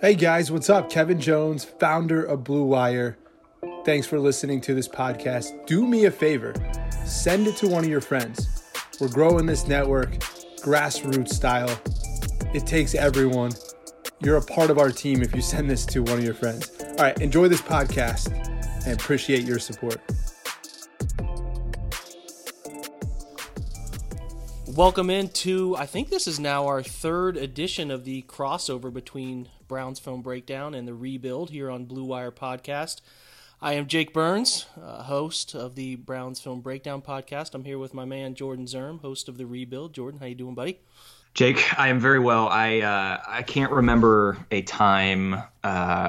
Hey guys, what's up? Kevin Jones, founder of Blue Wire. Thanks for listening to this podcast. Do me a favor, send it to one of your friends. We're growing this network, grassroots style. It takes everyone. You're a part of our team if you send this to one of your friends. All right, enjoy this podcast and appreciate your support. Welcome into, I think this is now our third edition of the crossover between Browns Film Breakdown and the Rebuild here on Blue Wire Podcast. I am Jake Burns, host of the Browns Film Breakdown podcast. I'm here with my man Jordan Zerm, host of the Rebuild. Jordan, how you doing, buddy? Jake, I am very well. I can't remember a time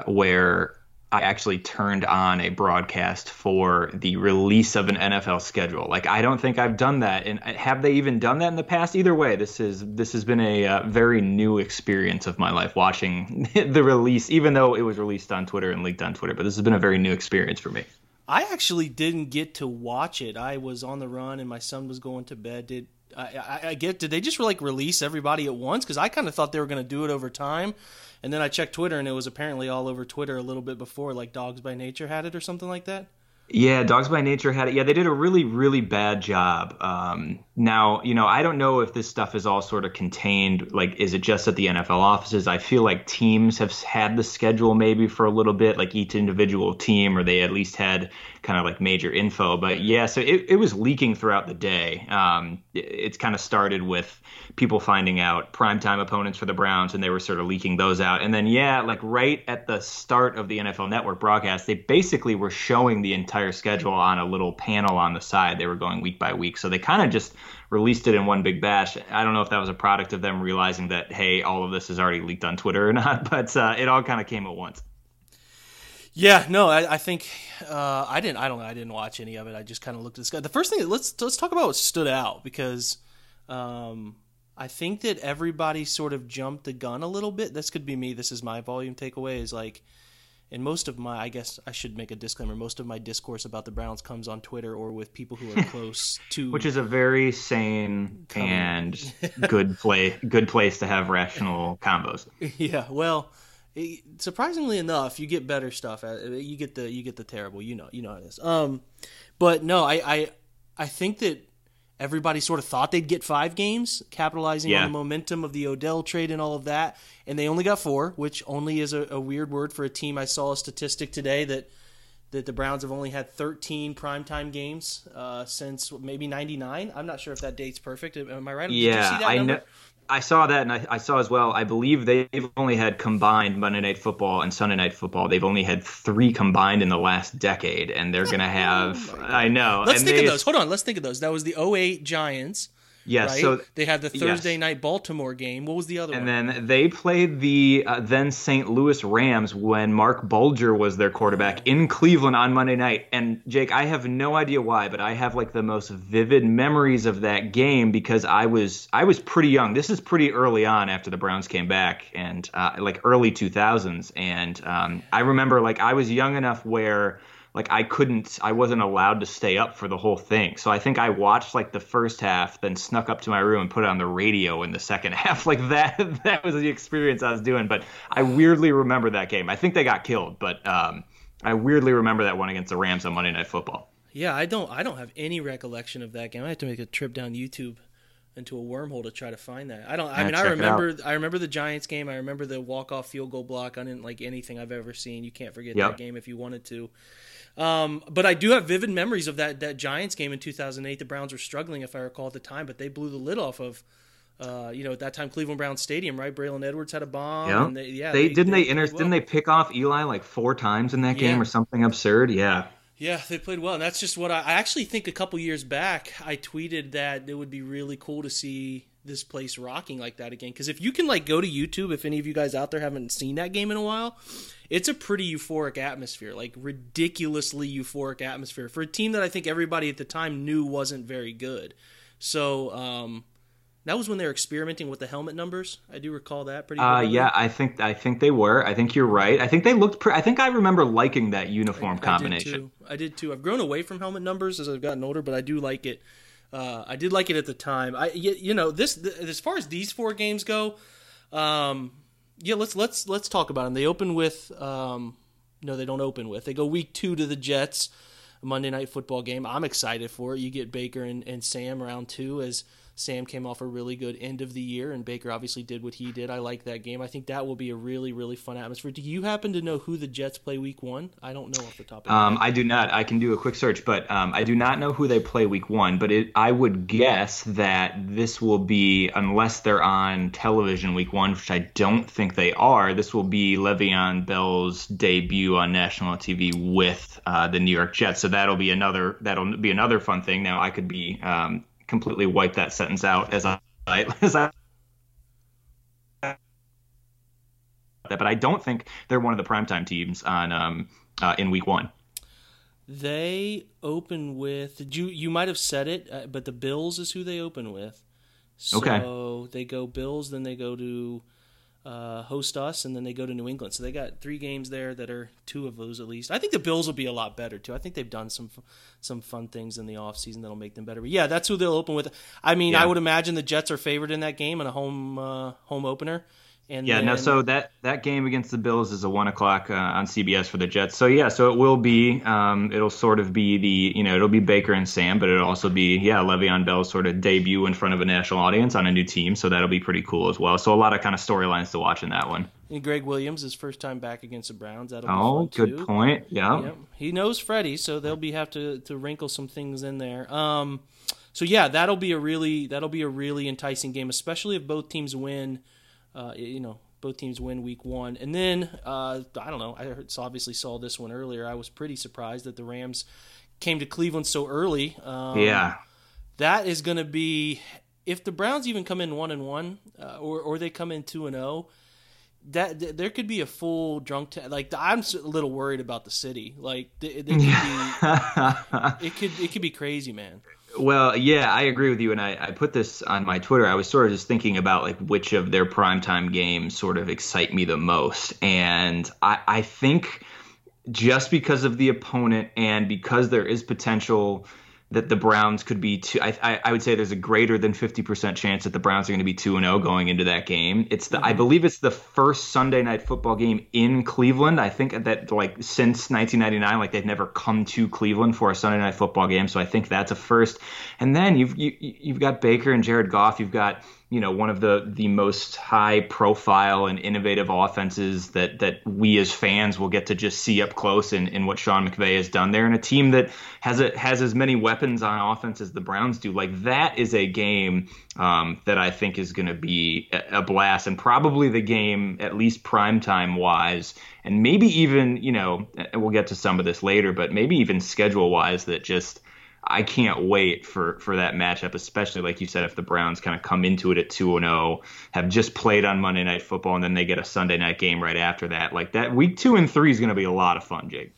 where I actually turned on a broadcast for the release of an NFL schedule. Like, I don't think I've done that. And have they even done that in the past? Either way, this has been a very new experience of my life watching the release, even though it was released on Twitter and leaked on Twitter. But this has been a very new experience for me. I actually didn't get to watch it. I was on the run and my son was going to bed. Did they just like release everybody at once? Because I kind of thought they were going to do it over time, and then I checked Twitter, and it was apparently all over Twitter a little bit before, like Dogs by Nature had it or something like that. Yeah, Dogs by Nature had it. Yeah, they did a really, really bad job. Now, you know, I don't know if this stuff is all sort of contained. Like, is it just at the NFL offices? I feel like teams have had the schedule maybe for a little bit, like each individual team, or they at least had kind of like major info. But yeah, so it was leaking throughout the day. It's kind of started with people finding out primetime opponents for the Browns, and they were sort of leaking those out. And then, yeah, like right at the start of the NFL Network broadcast, they basically were showing the entire schedule on a little panel on the side. They were going week by week. So they kind of just released it in one big bash. I don't know if that was a product of them realizing that, hey, all of this is already leaked on Twitter or not, but it all kind of came at once. Yeah, no, I think I didn't watch any of it. I just kind of looked at this guy. The first thing, let's talk about what stood out, because I think that everybody sort of jumped the gun a little bit. This could be me. This is my volume takeaway is like, and most of my, I guess I should make a disclaimer, most of my discourse about the Browns comes on Twitter or with people who are close to... Which is a very sane and good place to have rational combos. Yeah, well, surprisingly enough, you get better stuff. You get the terrible, you know how it is. But no, I think that everybody sort of thought they'd get 5 games, capitalizing on the momentum of the Odell trade and all of that, and they only got 4, which only is a weird word for a team. I saw a statistic today that the Browns have only had 13 primetime games since maybe 99. I'm not sure if that date's perfect. Am I right? Did you see that number? I know. I saw that, and I saw as well, I believe they've only had combined Monday Night Football and Sunday Night Football. They've only had 3 combined in the last decade, and they're going to have, I know. Let's think of those. That was the 2008 Giants. Yes. Right? So they had the Thursday night Baltimore game. What was the other one? And then they played the then St. Louis Rams when Mark Bulger was their quarterback in Cleveland on Monday night. And Jake, I have no idea why, but I have like the most vivid memories of that game because I was pretty young. This is pretty early on after the Browns came back, and like early 2000s. And I remember like I was young enough where like I wasn't allowed to stay up for the whole thing. So I think I watched like the first half, then snuck up to my room and put it on the radio in the second half. Like that was the experience I was doing. But I weirdly remember that game. I think they got killed, but I weirdly remember that one against the Rams on Monday Night Football. Yeah, I don't have any recollection of that game. I have to make a trip down YouTube into a wormhole to try to find that. I remember the Giants game. I remember the walk-off field goal block. I didn't like anything I've ever seen. You can't forget that game if you wanted to. But I do have vivid memories of that Giants game in 2008. The Browns were struggling, if I recall, at the time, but they blew the lid off of, at that time, Cleveland Browns Stadium, right? Braylon Edwards had a bomb. Yeah. And didn't they pick off Eli like 4 times in that game or something absurd? Yeah. Yeah, they played well, and that's just what I actually think a couple years back I tweeted that it would be really cool to see this place rocking like that again. Because if you can like go to YouTube, if any of you guys out there haven't seen that game in a while, it's a pretty euphoric atmosphere, like ridiculously euphoric atmosphere for a team that I think everybody at the time knew wasn't very good. So that was when they were experimenting with the helmet numbers. I do recall that pretty well. Yeah, I think they were. I think you're right. I think they looked I think I remember liking that uniform combination. I did too. I've grown away from helmet numbers as I've gotten older, but I do like it. I did like it at the time. As far as these 4 games go, Yeah, let's talk about them. They open with no, they don't open with. They go week 2 to the Jets, a Monday Night Football game. I'm excited for it. You get Baker and Sam round 2, as Sam came off a really good end of the year, and Baker obviously did what he did. I like that game. I think that will be a really, really fun atmosphere. Do you happen to know who the Jets play week 1? I don't know off the top of my head. I do not. I can do a quick search, but I do not know who they play week 1. But I would guess that this will be, unless they're on television week 1, which I don't think they are, this will be Le'Veon Bell's debut on national TV with the New York Jets. So that'll be another fun thing. Now, I could be completely wipe that sentence out as I but I don't think they're one of the primetime teams on in week 1. They open with, you might have said it, but the Bills is who they open with. So okay. They go Bills, then they go to host us, and then they go to New England. So they got 3 games there that are, 2 of those at least. I think the Bills will be a lot better too. I think they've done some fun things in the offseason that'll make them better. But yeah, that's who they'll open with. I mean, yeah. I would imagine the Jets are favored in that game in a home opener. And yeah, then... no. So that game against the Bills is a 1:00 on CBS for the Jets. So yeah, so it will be. It'll sort of be it'll be Baker and Sam, but it'll also be Le'Veon Bell's sort of debut in front of a national audience on a new team. So that'll be pretty cool as well. So a lot of kind of storylines to watch in that one. And Greg Williams, his first time back against the Browns. That'll be fun too. Good point. Yeah. Yep. He knows Freddie, so they'll be have to wrinkle some things in there. So yeah, that'll be a really enticing game, especially if both teams win. Both teams win week 1. And then, I don't know, obviously saw this one earlier. I was pretty surprised that the Rams came to Cleveland so early. Yeah. That is going to be, if the Browns even come in 1-1 or they come in 2-0, that there could be a full drunk test. Like, I'm a little worried about the city. Like, it could be crazy, man. Well, yeah, I agree with you, and I put this on my Twitter. I was sort of just thinking about like which of their primetime games sort of excite me the most, and I think just because of the opponent and because there is potential that the Browns could be 2. I would say there's a greater than 50% chance that the Browns are going to be 2-0 going into that game. I believe it's the first Sunday Night Football game in Cleveland. I think that like since 1999, like they've never come to Cleveland for a Sunday Night Football game. So I think that's a first. And then you've got Baker and Jared Goff. You've got one of the most high profile and innovative offenses that we as fans will get to just see up close in what Sean McVay has done there, and a team that has as many weapons on offense as the Browns do. Like, that is a game that I think is going to be a blast, and probably the game, at least primetime wise, and maybe even, we'll get to some of this later, but maybe even schedule wise, that just, I can't wait for that matchup, especially, like you said, if the Browns kind of come into it at 2-0, have just played on Monday Night Football, and then they get a Sunday night game right after that. Like, that week 2 and 3 is going to be a lot of fun, Jake.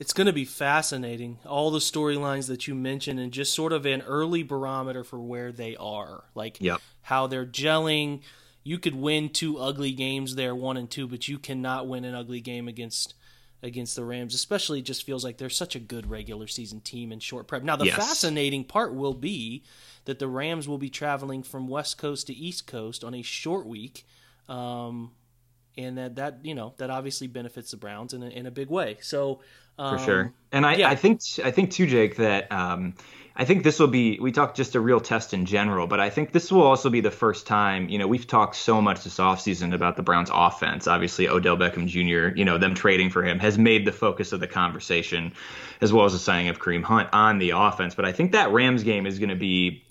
It's going to be fascinating. All the storylines that you mentioned, and just sort of an early barometer for where they are, like how they're gelling. You could win 2 ugly games there, 1 and 2, but you cannot win an ugly game against the Rams, especially. It just feels like they're such a good regular season team in short prep. Now, the fascinating part will be that the Rams will be traveling from West Coast to East Coast on a short week, and that obviously benefits the Browns in a big way. So for sure. And I think too, Jake, that I think this will be, we talked just a real test in general, but I think this will also be the first time, we've talked so much this offseason about the Browns offense. Obviously, Odell Beckham Jr., them trading for him has made the focus of the conversation, as well as the signing of Kareem Hunt on the offense. But I think that Rams game is going to be,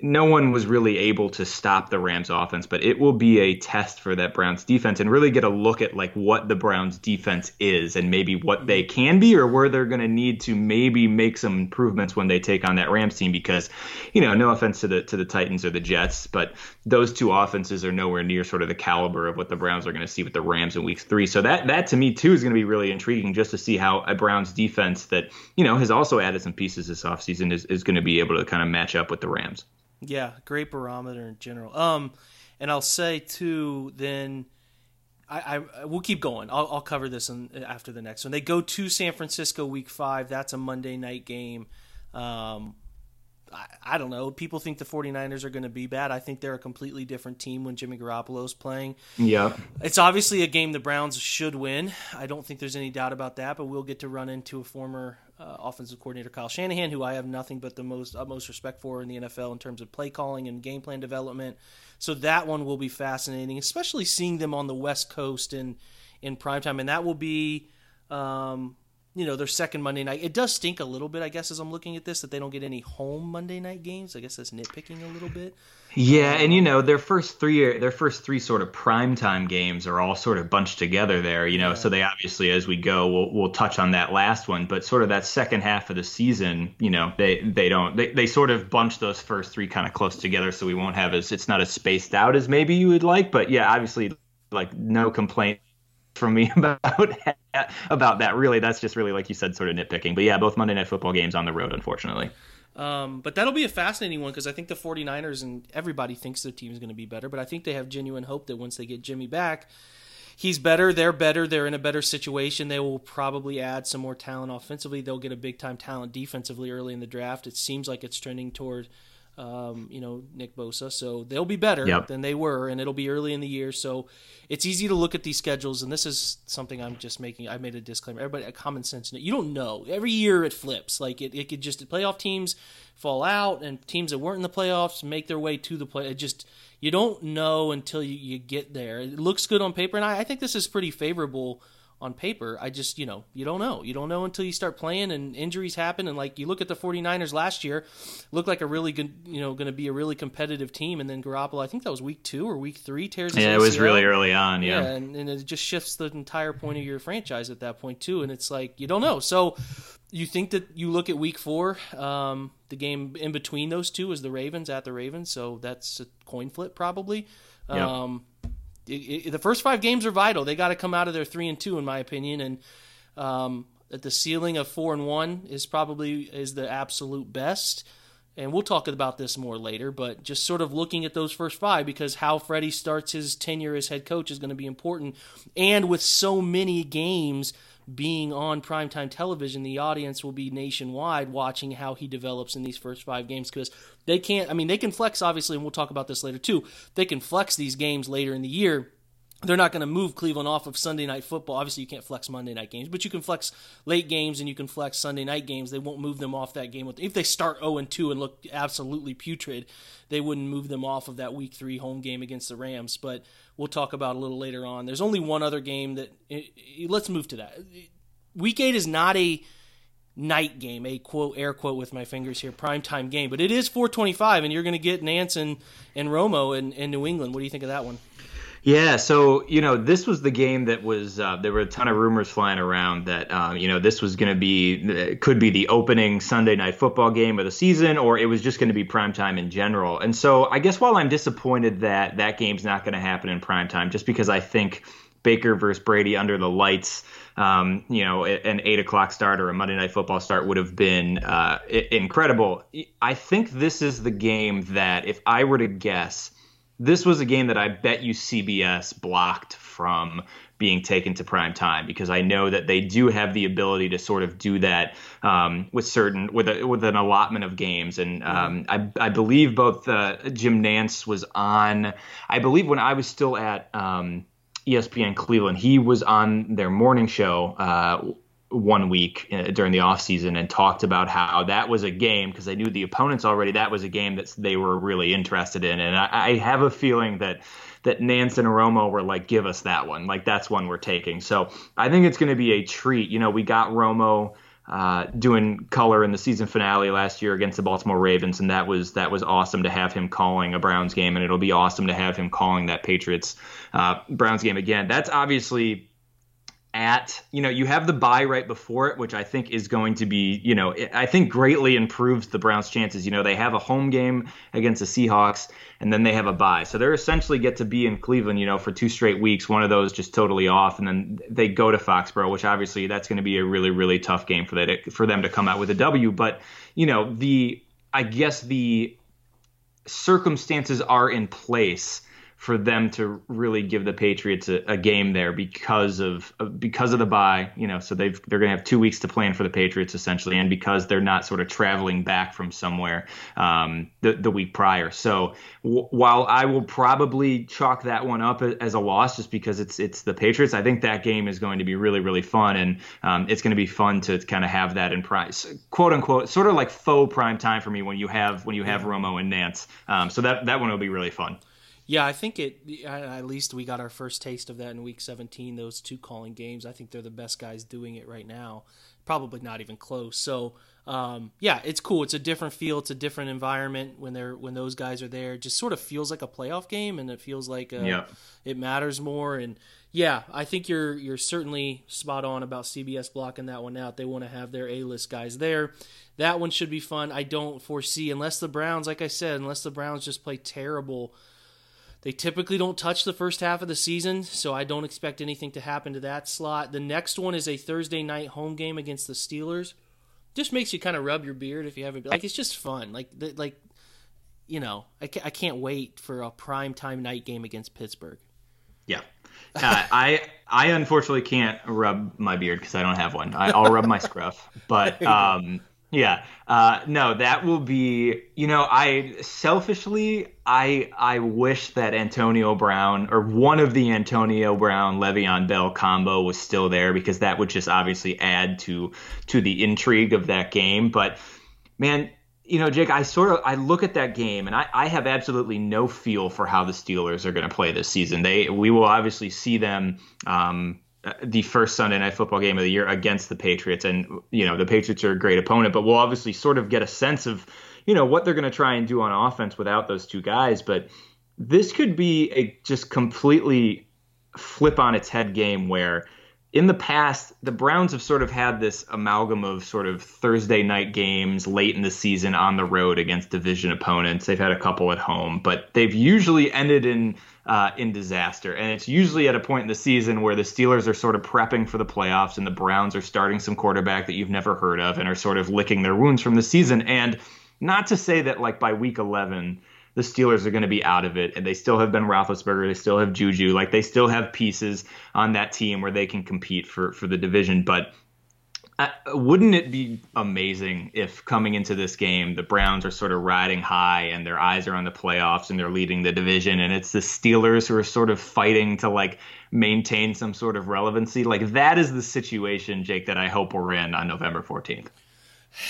no one was really able to stop the Rams offense, but it will be a test for that Browns defense, and really get a look at like what the Browns defense is, and maybe what they can be, or where they're going to need to maybe make some improvements when they take on that Rams team, because no offense to the Titans or the Jets, but those 2 offenses are nowhere near sort of the caliber of what the Browns are going to see with the Rams in week 3. So that to me too is going to be really intriguing, just to see how a Browns defense that has also added some pieces this offseason is going to be able to kind of match up with the Rams. Yeah, great barometer in general. And I'll say too, then I we'll keep going. I'll cover this after the next one. They go to San Francisco week 5. That's a Monday night game. I don't know. People think the 49ers are going to be bad. I think they're a completely different team when Jimmy Garoppolo is playing. Yeah. It's obviously a game the Browns should win. I don't think there's any doubt about that, but we'll get to run into a former offensive coordinator, Kyle Shanahan, who I have nothing but the utmost respect for in the NFL in terms of play calling and game plan development. So that one will be fascinating, especially seeing them on the West Coast in primetime. And that will be their second Monday night. It does stink a little bit, I guess, as I'm looking at this, that they don't get any home Monday night games. I guess that's nitpicking a little bit. Yeah, and their first three sort of primetime games are all sort of bunched together there, yeah. So they obviously, as we go, we'll touch on that last one, but sort of that second half of the season, they sort of bunch those first three kind of close together, so we won't have it's not as spaced out as maybe you would like, but yeah, obviously, like, no complaint from me about that. Really, that's just really, like you said, sort of nitpicking. But yeah, both Monday Night Football games on the road, unfortunately. But that'll be a fascinating one, because I think the 49ers, and everybody thinks their team is going to be better, but I think they have genuine hope that once they get Jimmy back, he's better, they're in a better situation. They will probably add some more talent offensively. They'll get a big-time talent defensively early in the draft. It seems like it's trending toward Nick Bosa, so they'll be better than they were, and it'll be early in the year, so it's easy to look at these schedules. And this is something I'm just making. I made a disclaimer. Everybody, common sense. You don't know. Every year it flips. Like it could just playoff teams fall out, and teams that weren't in the playoffs make their way to the play. It just, you don't know until you get there. It looks good on paper, and I think this is pretty favorable on paper. I just, you don't know. You don't know until you start playing and injuries happen. And like, you look at the 49ers last year, looked like a really good, going to be a really competitive team. And then Garoppolo, I think that was week 2 or week 3, tears his ACL. Yeah, it was really early on. Yeah. And it just shifts the entire point of your franchise at that point too. And it's like, you don't know. So you think that you look at week 4, the game in between those two is the Ravens at the Ravens. So that's a coin flip probably. Yeah. The first 5 games are vital. They got to come out of their 3-2, in my opinion, and at the ceiling of 4-1 is the absolute best. And we'll talk about this more later, but just sort of looking at those first 5, because how Freddie starts his tenure as head coach is going to be important. And with so many games being on primetime television, the audience will be nationwide watching how he develops in these first 5 games, because they can flex, obviously, and we'll talk about this later too. They can flex these games later in the year. They're not going to move Cleveland off of Sunday Night Football. Obviously, you can't flex Monday night games, but you can flex late games and you can flex Sunday night games. They won't move them off that game. If they start 0-2 and look absolutely putrid, they wouldn't move them off of that Week 3 home game against the Rams, but we'll talk about a little later on. There's only one other game that – let's move to that. Week 8 is not a night game, a quote, air quote with my fingers here, primetime game, but it is 4:25, and you're going to get Nance and Romo in New England. What do you think of that one? Yeah, so, this was the game that was there were a ton of rumors flying around that, this was going to be, could be the opening Sunday Night Football game of the season, or it was just going to be primetime in general. And so I guess while I'm disappointed that that game's not going to happen in primetime, just because I think Baker versus Brady under the lights, an 8:00 start or a Monday Night Football start would have been incredible. I think this is the game that, if I were to guess, this was a game that I bet you CBS blocked from being taken to prime time, because I know that they do have the ability to sort of do that with an allotment of games. And I believe both Jim Nantz was on, I believe when I was still at ESPN Cleveland, he was on their morning show one week during the offseason and talked about how that was a game, because they knew the opponents already. That was a game that they were really interested in. And I have a feeling that Nance and Romo were like, give us that one. Like, that's one we're taking. So I think it's going to be a treat. We got Romo doing color in the season finale last year against the Baltimore Ravens, and that was awesome to have him calling a Browns game, and it'll be awesome to have him calling that Patriots Browns game again. That's obviously at, you have the bye right before it, which I think is going to be, I think greatly improves the Browns' chances. They have a home game against the Seahawks, and then they have a bye. So they're essentially get to be in Cleveland, for 2 straight weeks, one of those just totally off, and then they go to Foxborough, which obviously that's going to be a really, really tough game for them to come out with a W. But, I guess the circumstances are in place for them to really give the Patriots a game there because of the bye, you know, so they're going to have 2 weeks to plan for the Patriots essentially, and because they're not sort of traveling back from somewhere the week prior. So while I will probably chalk that one up as a loss just because it's the Patriots, I think that game is going to be really, really fun, and it's going to be fun to kind of have that in prime, quote unquote, sort of like faux prime time for me when you have Romo and Nance. So that one will be really fun. Yeah, I think at least we got our first taste of that in Week 17, those two calling games. I think they're the best guys doing it right now. Probably not even close. So, yeah, it's cool. It's a different feel. It's a different environment when those guys are there. It just sort of feels like a playoff game, and it feels like it matters more. And, yeah, I think you're certainly spot on about CBS blocking that one out. They want to have their A-list guys there. That one should be fun. I don't foresee, unless the Browns just play terrible. They typically don't touch the first half of the season, so I don't expect anything to happen to that slot. The next one is a Thursday night home game against the Steelers. Just makes you kind of rub your beard if you haven't. Like, it's just fun. Like, you know, I can't wait for a primetime night game against Pittsburgh. Yeah. I unfortunately can't rub my beard because I don't have one. I'll rub my scruff, but yeah. No, that will be, you know, I selfishly wish that Antonio Brown or one of the Antonio Brown Le'Veon Bell combo was still there, because that would just obviously add to the intrigue of that game. But man, you know, Jake, I look at that game and I have absolutely no feel for how the Steelers are going to play this season. We will obviously see them, the first Sunday Night Football game of the year against the Patriots. And, you know, the Patriots are a great opponent, but we'll obviously sort of get a sense of, you know, what they're going to try and do on offense without those two guys. But this could be a just completely flip on its head game where in the past, the Browns have sort of had this amalgam of sort of Thursday night games late in the season on the road against division opponents. They've had a couple at home, but they've usually ended in disaster. And it's usually at a point in the season where the Steelers are sort of prepping for the playoffs and the Browns are starting some quarterback that you've never heard of and are sort of licking their wounds from the season. And not to say that like by week 11, the Steelers are going to be out of it, and they still have Ben Roethlisberger. They still have Juju. Like, they still have pieces on that team where they can compete for the division. But wouldn't it be amazing if coming into this game, the Browns are sort of riding high and their eyes are on the playoffs and they're leading the division, and it's the Steelers who are sort of fighting to like maintain some sort of relevancy? Like, that is the situation, Jake, that I hope we're in on November 14th.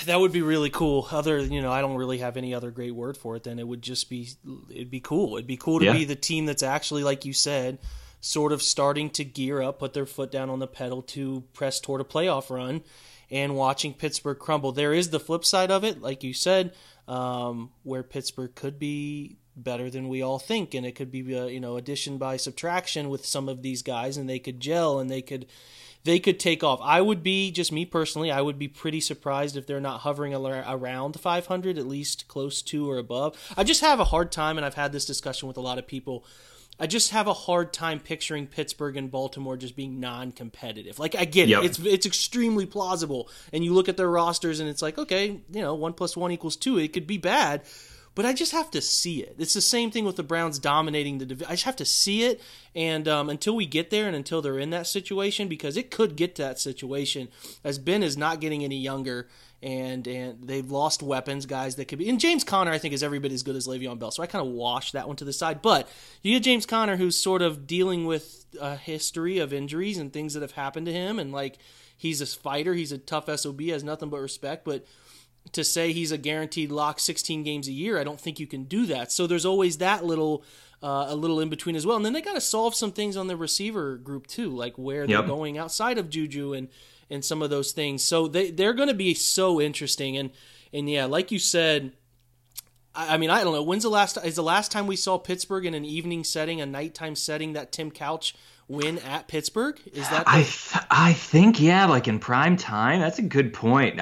That would be really cool. I don't really have any other great word for it. Then it would just be, it'd be cool. It'd be cool to be the team that's actually, like you said, sort of starting to gear up, put their foot down on the pedal to press toward a playoff run, and watching Pittsburgh crumble. There is the flip side of it, like you said, where Pittsburgh could be better than we all think, and it could be addition by subtraction with some of these guys, and they could gel and they could take off. I would be, just me personally, I would be pretty surprised if they're not hovering around 500, at least close to or above. I just have a hard time, and I've had this discussion with a lot of people, I just have a hard time picturing Pittsburgh and Baltimore just being non-competitive. Like, I get it. It's extremely plausible. And you look at their rosters, and it's like, okay, 1 + 1 = 2. It could be bad. But I just have to see it. It's the same thing with the Browns dominating the division. I just have to see it, and until we get there and until they're in that situation, because it could get to that situation, as Ben is not getting any younger, and they've lost weapons, guys that could be. And James Conner, I think, is every bit as good as Le'Veon Bell, so I kind of washed that one to the side. But you get James Conner, who's sort of dealing with a history of injuries and things that have happened to him, and like, he's a fighter, he's a tough SOB, has nothing but respect, but to say he's a guaranteed lock 16 games a year, I don't think you can do that. So there's always that little in between as well. And then they got to solve some things on the receiver group too, like where they're going outside of Juju and some of those things. So they're going to be so interesting. And yeah, like you said, I mean, I don't know. Is the last time we saw Pittsburgh in an evening setting, a nighttime setting, that Tim Couch win at Pittsburgh? Is that I think, yeah, like in prime time. That's a good point.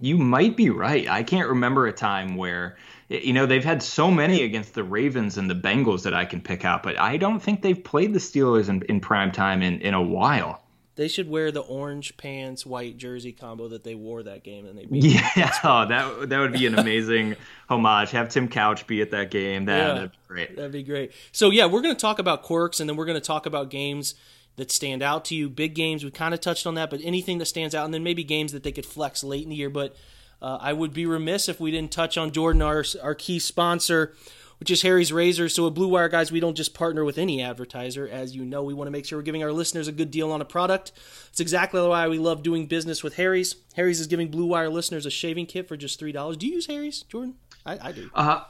You might be right. I can't remember a time where, they've had so many against the Ravens and the Bengals that I can pick out, but I don't think they've played the Steelers in prime time in a while. They should wear the orange pants, white jersey combo that they wore that game, and they beat them. Oh, that would be an amazing homage. Have Tim Couch be at that game. That'd be great. That'd be great. So yeah, we're going to talk about quirks, and then we're going to talk about games that stand out to you. Big games, we kind of touched on that, but anything that stands out, and then maybe games that they could flex late in the year. But I would be remiss if we didn't touch on Jordan, our key sponsor, which is Harry's Razor. So at Blue Wire, guys, we don't just partner with any advertiser. As you know, we want to make sure we're giving our listeners a good deal on a product. It's exactly why we love doing business with Harry's. Harry's is giving Blue Wire listeners a shaving kit for just $3. Do you use Harry's, Jordan? I do. I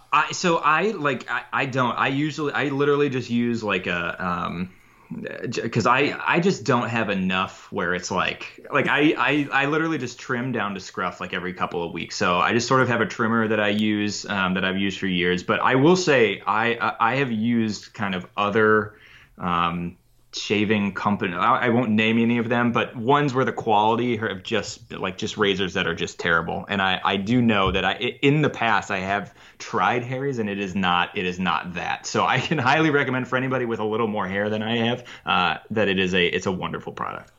don't. I literally just use like a because I just don't have enough where it's like I literally just trim down to scruff like every couple of weeks. So I just sort of have a trimmer that I use that I've used for years. But I will say I have used kind of other shaving company. I won't name any of them, but ones where the quality have just razors that are just terrible. And I do know that in the past I have tried Harry's, and it is not that. So I can highly recommend for anybody with a little more hair than I have that it's a wonderful product.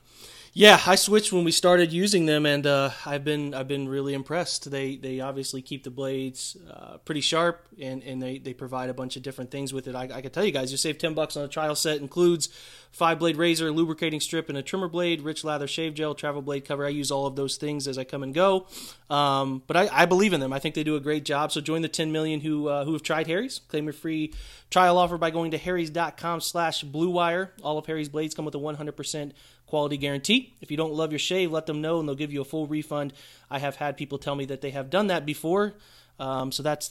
Yeah, I switched when we started using them, and I've been really impressed. They obviously keep the blades pretty sharp, and they provide a bunch of different things with it. I can tell you guys, you save $10 on a trial set. Includes 5-blade razor, lubricating strip, and a trimmer blade, rich lather shave gel, travel blade cover. I use all of those things as I come and go, but I believe in them. I think they do a great job. So join the 10 million who have tried Harry's. Claim your free trial offer by going to harrys.com/bluewire. All of Harry's blades come with a 100% quality guarantee. If you don't love your shave, let them know, and they'll give you a full refund. I have had people tell me that they have done that before, so that's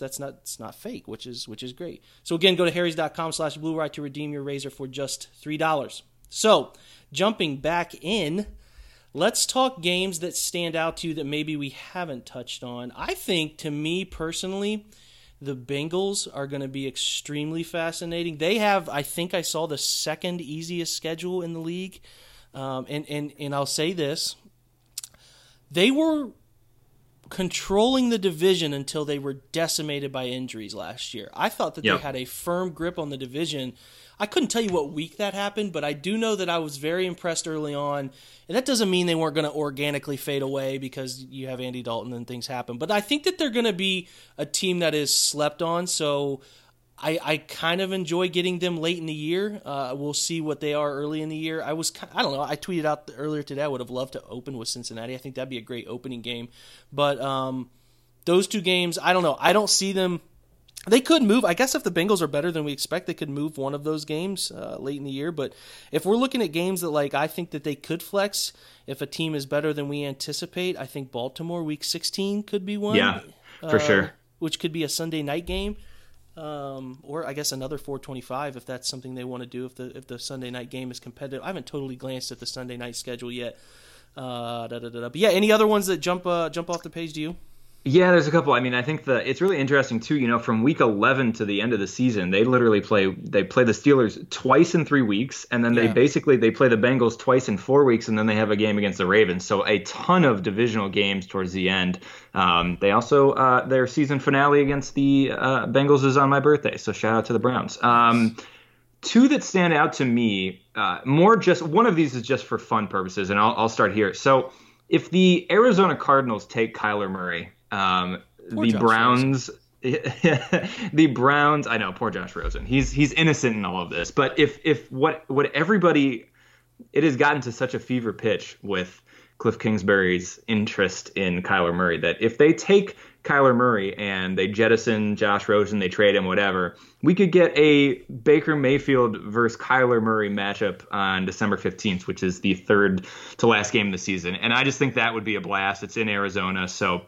not fake, which is great. So again, go to harrys.com/bluewire to redeem your razor for just $3. So jumping back in, let's talk games that stand out to you that maybe we haven't touched on. I think, to me personally, the Bengals are going to be extremely fascinating. They have, I think I saw, the second easiest schedule in the league. And I'll say this, they were controlling the division until they were decimated by injuries last year. I thought that they had a firm grip on the division. I couldn't tell you what week that happened, but I do know that I was very impressed early on. And that doesn't mean they weren't going to organically fade away, because you have Andy Dalton and things happen. But I think that they're going to be a team that is slept on, so I kind of enjoy getting them late in the year. We'll see what they are early in the year. I don't know. I tweeted out earlier today, I would have loved to open with Cincinnati. I think that'd be a great opening game. But those two games, I don't know. I don't see them. They could move. I guess if the Bengals are better than we expect, they could move one of those games late in the year. But if we're looking at games that, like, I think that they could flex if a team is better than we anticipate, I think Baltimore Week 16 could be one. Yeah, for sure. Which could be a Sunday night game. Or I guess another 425 if that's something they want to do, if the Sunday night game is competitive. I haven't totally glanced at the Sunday night schedule yet. But yeah, any other ones that jump off the page to you? Yeah, there's a couple. I mean, I think it's really interesting too, you know, from week 11 to the end of the season, they literally play the Steelers twice in 3 weeks, and then they play the Bengals twice in 4 weeks, and then they have a game against the Ravens. So a ton of divisional games towards the end. They also, their season finale against the Bengals is on my birthday, so shout out to the Browns. Two that stand out to me, more just, one of these is just for fun purposes, and I'll start here. So if the Arizona Cardinals take Kyler Murray, the Browns, I know, poor Josh Rosen. He's innocent in all of this, but if what everybody, it has gotten to such a fever pitch with Cliff Kingsbury's interest in Kyler Murray, that if they take Kyler Murray and they jettison Josh Rosen, they trade him, whatever, we could get a Baker Mayfield versus Kyler Murray matchup on December 15th, which is the third to last game of the season. And I just think that would be a blast. It's in Arizona, so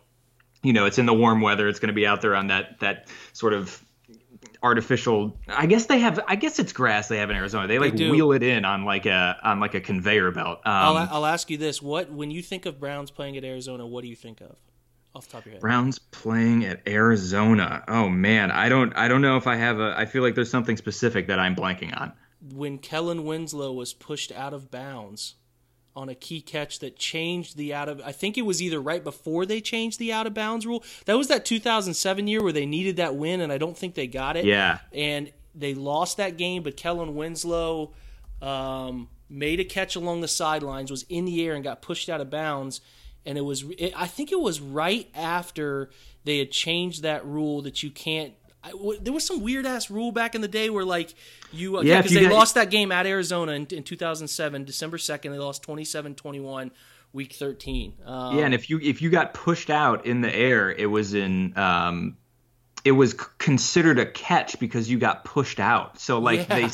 you know, it's in the warm weather. It's going to be out there on that sort of artificial. I guess it's grass they have in Arizona. They wheel it in on like a conveyor belt. I'll ask you this: when you think of Browns playing at Arizona, what do you think of off the top of your head? Browns playing at Arizona. Oh man, I don't know if I have a. I feel like there's something specific that I'm blanking on. When Kellen Winslow was pushed out of bounds on a key catch that changed the out of, I think it was either right before they changed the out of bounds rule. That was that 2007 year where they needed that win, and I don't think they got it. Yeah. And they lost that game, but Kellen Winslow made a catch along the sidelines, was in the air and got pushed out of bounds. And it was, I think it was right after they had changed that rule that you can't. There was some weird ass rule back in the day where like you, yeah, because they lost that game at Arizona in 2007, December 2nd, they lost 27-21 week 13. Yeah. And if you got pushed out in the air, it was in, it was considered a catch because you got pushed out. So like they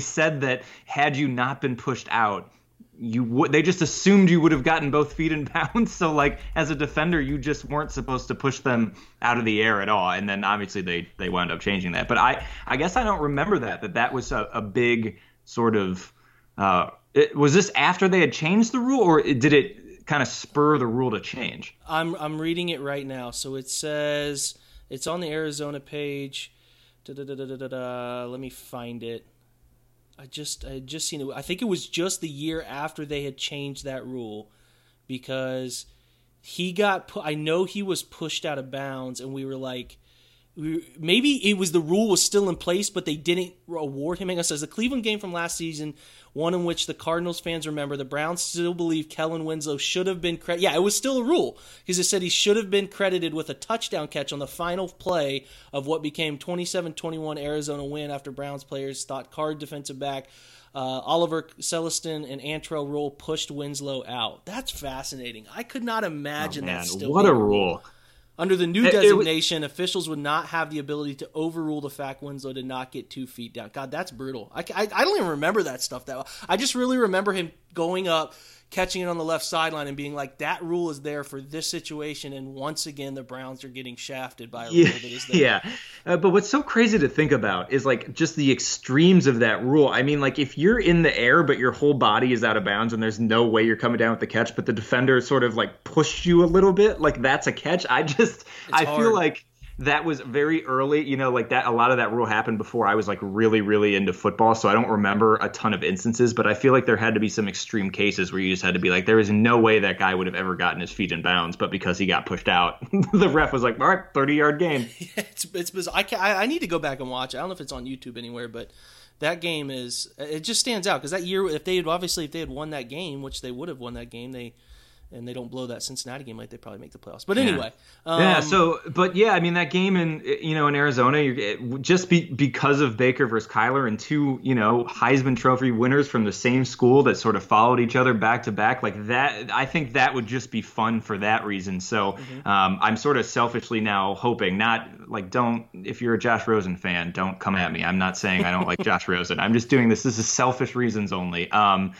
said that had you not been pushed out, they just assumed you would have gotten both feet in bounds. So like as a defender, you just weren't supposed to push them out of the air at all. And then obviously they wound up changing that. But I guess I don't remember that was a big sort of was this after they had changed the rule, or did it kind of spur the rule to change? I'm reading it right now. So it says it's on the Arizona page. Let me find it. I had just seen it. I think it was just the year after they had changed that rule, because he got I know he was pushed out of bounds, and we were like, maybe it was the rule was still in place, but they didn't award him. I guess as the Cleveland game from last season, one in which the Cardinals fans remember, the Browns still believe Kellen Winslow should have been credited. Yeah, it was still a rule because it said he should have been credited with a touchdown catch on the final play of what became 27-21 Arizona win after Browns players thought Card defensive back Oliver Celestin and Antrell Roll pushed Winslow out. That's fascinating. I could not imagine that still. What a rule. Under the new designation, officials would not have the ability to overrule the fact Winslow did not get 2 feet down. God, that's brutal. I don't even remember that stuff that well. I just really remember him going up, catching it on the left sideline, and being like, that rule is there for this situation, and once again, the Browns are getting shafted by a rule that is there. Yeah, but what's so crazy to think about is, like, just the extremes of that rule. I mean, like, if you're in the air, but your whole body is out of bounds, and there's no way you're coming down with the catch, but the defender sort of, like, pushed you a little bit, like, that's a catch. I feel like that was very early, you know, like that. A lot of that rule happened before I was like really, really into football, so I don't remember a ton of instances. But I feel like there had to be some extreme cases where you just had to be like, there is no way that guy would have ever gotten his feet in bounds, but because he got pushed out, the ref was like, all right, 30-yard game. Yeah, it's bizarre. I need to go back and watch. I don't know if it's on YouTube anywhere, but that game it just stands out because that year, if they had won that game, which they would have won that game, and they don't blow that Cincinnati game, like they probably make the playoffs. But anyway. I mean, that game in Arizona, because of Baker versus Kyler and two, you know, Heisman Trophy winners from the same school that sort of followed each other back to back, like that, I think that would just be fun for that reason. So I'm sort of selfishly now hoping, not like, if you're a Josh Rosen fan, don't come at me. I'm not saying I don't like Josh Rosen. I'm just doing this. This is selfish reasons only. And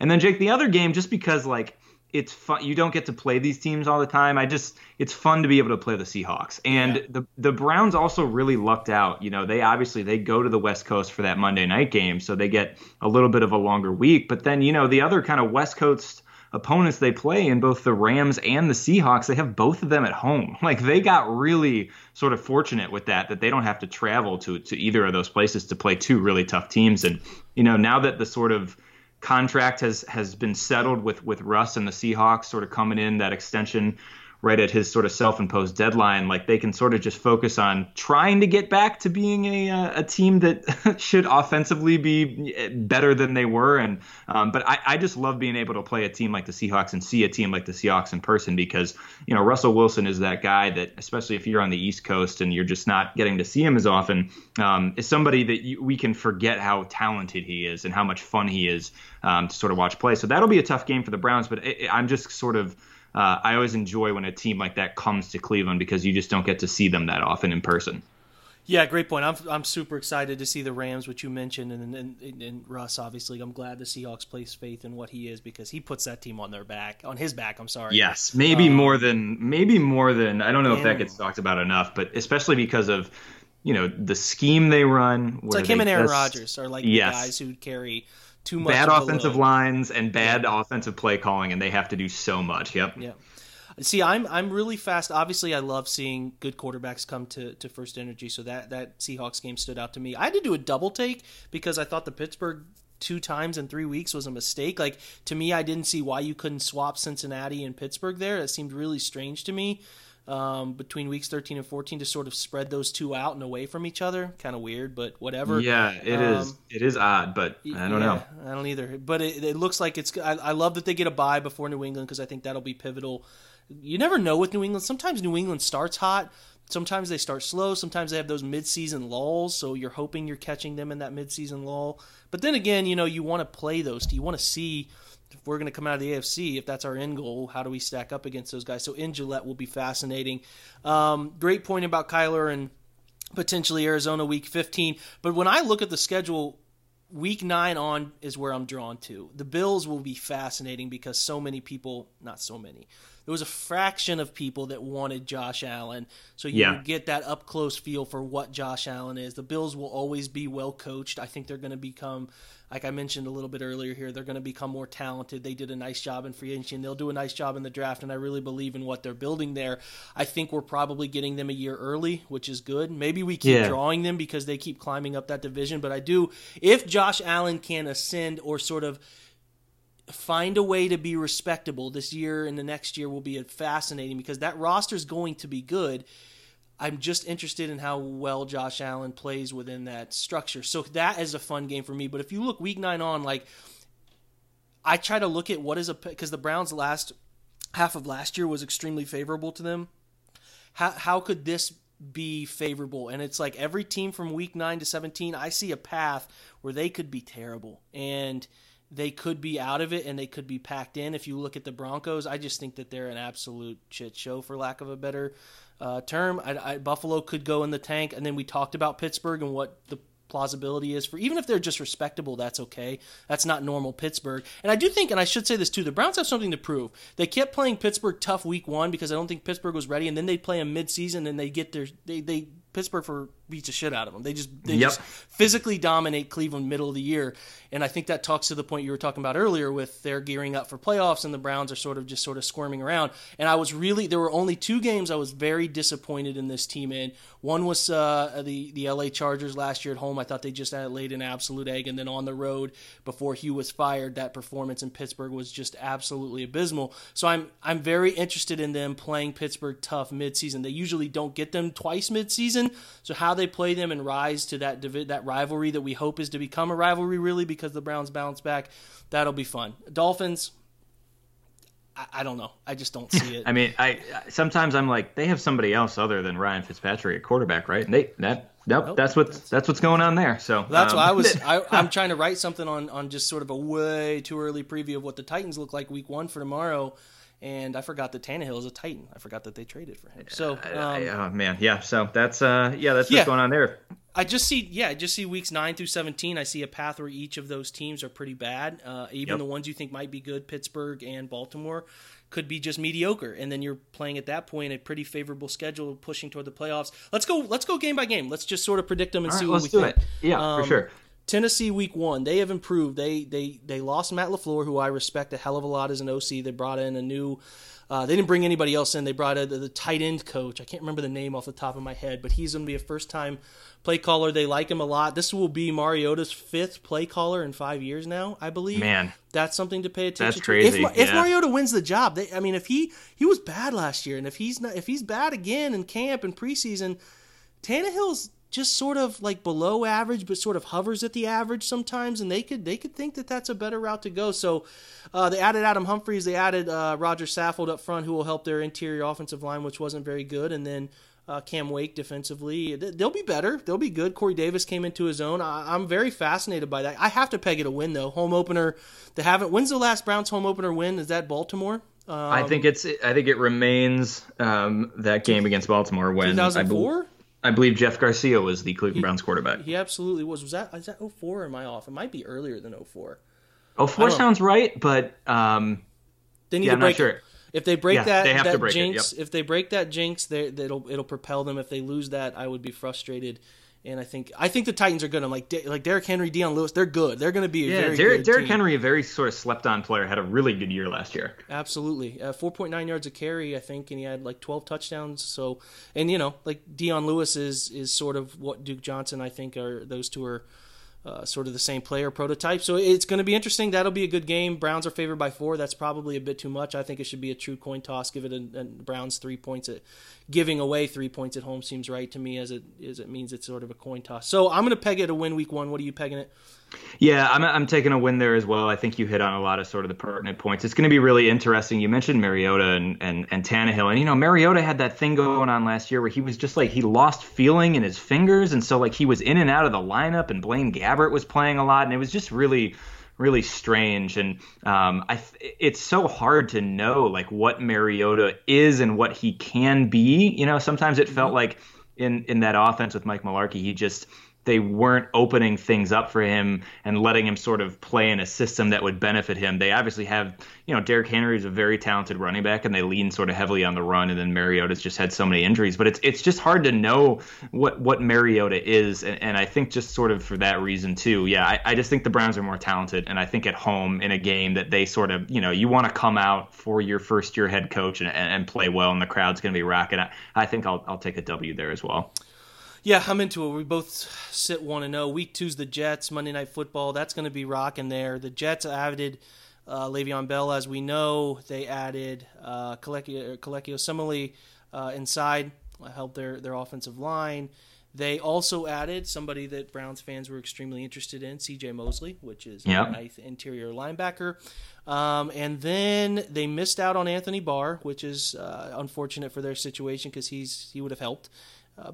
then, Jake, the other game, just because, like, it's fun. You don't get to play these teams all the time. It's fun to be able to play the Seahawks. And the Browns also really lucked out. You know, they go to the West Coast for that Monday night game, so they get a little bit of a longer week. But then, you know, the other kind of West Coast opponents they play in, both the Rams and the Seahawks, they have both of them at home. Like, they got really sort of fortunate with that they don't have to travel to either of those places to play two really tough teams. And, you know, now that the sort of contract has been settled with Russ and the Seahawks sort of coming in that extension right at his sort of self-imposed deadline, like they can sort of just focus on trying to get back to being a team that should offensively be better than they were. And but I just love being able to play a team like the Seahawks and see a team like the Seahawks in person, because, you know, Russell Wilson is that guy that, especially if you're on the East Coast and you're just not getting to see him as often, is somebody that we can forget how talented he is and how much fun he is to sort of watch play. So that'll be a tough game for the Browns, but I'm just sort of I always enjoy when a team like that comes to Cleveland, because you just don't get to see them that often in person. Yeah, great point. I'm super excited to see the Rams, which you mentioned, and Russ, obviously. I'm glad the Seahawks place faith in what he is, because he puts that team on his back. I'm sorry. Yes, maybe more than I don't know if that gets talked about enough, but especially because of, you know, the scheme they run. It's like him and Aaron Rodgers are like the guys who carry too much bad offensive lines and bad offensive play calling, and they have to do so much. Yep. Yeah. See, I'm really fast. Obviously, I love seeing good quarterbacks come to First Energy, so that Seahawks game stood out to me. I had to do a double take because I thought the Pittsburgh 2 times in 3 weeks was a mistake. Like, to me, I didn't see why you couldn't swap Cincinnati and Pittsburgh there. That seemed really strange to me. between weeks 13 and 14 to sort of spread those two out and away from each other. Kind of weird, but whatever. Yeah, it is odd, but I don't know. I don't either. But it looks like it's – I love that they get a bye before New England because I think that'll be pivotal. You never know with New England. Sometimes New England starts hot. Sometimes they start slow. Sometimes they have those midseason lulls, so you're hoping you're catching them in that midseason lull. But then again, you know, you want to play those. You want to see – if we're going to come out of the AFC, if that's our end goal, how do we stack up against those guys? So in Gillette will be fascinating. Great point about Kyler and potentially Arizona week 15. But when I look at the schedule, week 9 on is where I'm drawn to. The Bills will be fascinating because so many people, not so many, there was a fraction of people that wanted Josh Allen. So you get that up-close feel for what Josh Allen is. The Bills will always be well-coached. I think they're going to become, like I mentioned a little bit earlier here, they're going to become more talented. They did a nice job in free agency, and they'll do a nice job in the draft, and I really believe in what they're building there. I think we're probably getting them a year early, which is good. Maybe we keep drawing them because they keep climbing up that division, but I do. If Josh Allen can ascend or sort of find a way to be respectable this year and the next year will be fascinating because that roster is going to be good. I'm just interested in how well Josh Allen plays within that structure. So that is a fun game for me. But if you look week 9 on, like I try to look at what is a, because the Browns last half of last year was extremely favorable to them. How could this be favorable? And it's like every team from week 9 to 17, I see a path where they could be terrible and they could be out of it and they could be packed in. If you look at the Broncos, I just think that they're an absolute shit show, for lack of a better term. Buffalo could go in the tank. And then we talked about Pittsburgh and what the plausibility is for, even if they're just respectable, that's okay. That's not normal Pittsburgh. And I do think, and I should say this too, the Browns have something to prove. They kept playing Pittsburgh tough week 1 because I don't think Pittsburgh was ready. And then they play them midseason and they get their, Pittsburgh beats the shit out of them. They just physically dominate Cleveland middle of the year. And I think that talks to the point you were talking about earlier with they're gearing up for playoffs and the Browns are sort of squirming around. And I was there were only 2 games I was very disappointed in this team in. One was the LA Chargers last year at home. I thought they just laid an absolute egg. And then on the road before Hugh was fired, that performance in Pittsburgh was just absolutely abysmal. So I'm very interested in them playing Pittsburgh tough midseason. They usually don't get them twice midseason. So how they play them and rise to that rivalry that we hope is to become a rivalry, really, because the Browns bounce back. That'll be fun. Dolphins, I don't know. I just don't see it. I mean, sometimes I'm like, they have somebody else other than Ryan Fitzpatrick at quarterback, right? And that's what's going on there. So that's why I'm trying to write something on just sort of a way too early preview of what the Titans look like week 1 for tomorrow. And I forgot that Tannehill is a Titan. I forgot that they traded for him. So, So that's what's going on there. I just see weeks 9 through 17. I see a path where each of those teams are pretty bad. The ones you think might be good, Pittsburgh and Baltimore, could be just mediocre. And then you're playing at that point a pretty favorable schedule, pushing toward the playoffs. Let's go game by game. Let's just sort of predict them and see what we think. It. Yeah, for sure. Tennessee week 1, they have improved. They lost Matt LaFleur, who I respect a hell of a lot as an OC. They brought in a new they didn't bring anybody else in. They brought in the tight end coach. I can't remember the name off the top of my head, but he's going to be a first-time play caller. They like him a lot. This will be Mariota's 5th play caller in 5 years now, I believe. Man. That's something to pay attention to. That's crazy. If Mariota wins the job, if he was bad last year, and if he's bad again in camp and preseason, Tannehill's just sort of like below average, but sort of hovers at the average sometimes, and they could think that that's a better route to go. So they added Adam Humphries, they added Roger Saffold up front, who will help their interior offensive line, which wasn't very good, and then Cam Wake defensively. They'll be better. They'll be good. Corey Davis came into his own. I'm very fascinated by that. I have to peg it a win, though. Home opener, they haven't. When's the last Browns home opener win? Is that Baltimore? I think it remains that game against Baltimore when 2004. I believe Jeff Garcia was the Cleveland Browns quarterback. He absolutely was. Is that 04 or am I off? It might be earlier than 04. 04 sounds right, but they need to break it. If they break that jinx, if they break that jinx, it'll propel them. If they lose that, I would be frustrated. And I think the Titans are good. I'm like Derrick Henry, Deion Lewis, they're good. They're going to be a very good team. Derrick Henry, a very sort of slept-on player, had a really good year last year. Absolutely. 4.9 yards a carry, I think, and he had like 12 touchdowns. So, and Deion Lewis is sort of what Duke Johnson, I think, are those two are sort of the same player prototype. So it's going to be interesting. That'll be a good game. Browns are favored by 4. That's probably a bit too much. I think it should be a true coin toss. Give it a Browns 3 points. Giving away 3 points at home seems right to me, as it means it's sort of a coin toss. So I'm going to peg it a win week 1. What are you pegging it? Yeah, I'm taking a win there as well. I think you hit on a lot of sort of the pertinent points. It's going to be really interesting. You mentioned Mariota and Tannehill. And, you know, Mariota had that thing going on last year where he was just like he lost feeling in his fingers. And so, like, he was in and out of the lineup, and Blaine Gabbert was playing a lot. And it was just really, really strange. And it's so hard to know, like, what Mariota is and what he can be. You know, sometimes it felt like in that offense with Mike Mularkey, they weren't opening things up for him and letting him sort of play in a system that would benefit him. They obviously have, you know, Derrick Henry is a very talented running back, and they lean sort of heavily on the run, and then Mariota's just had so many injuries. But it's just hard to know what Mariota is, and I think just sort of for that reason too, yeah, I just think the Browns are more talented, and I think at home in a game that they sort of, you know, you want to come out for your first-year head coach and play well, and the crowd's going to be rocking. I think I'll take a W there as well. Yeah, I'm into it. We both sit 1-0. Week 2's the Jets, Monday Night Football. That's going to be rocking there. The Jets added Le'Veon Bell, as we know. They added Colecchio Simile inside, helped their offensive line. They also added somebody that Browns fans were extremely interested in, C.J. Mosley, which is a ninth interior linebacker. And then they missed out on Anthony Barr, which is unfortunate for their situation because he would have helped.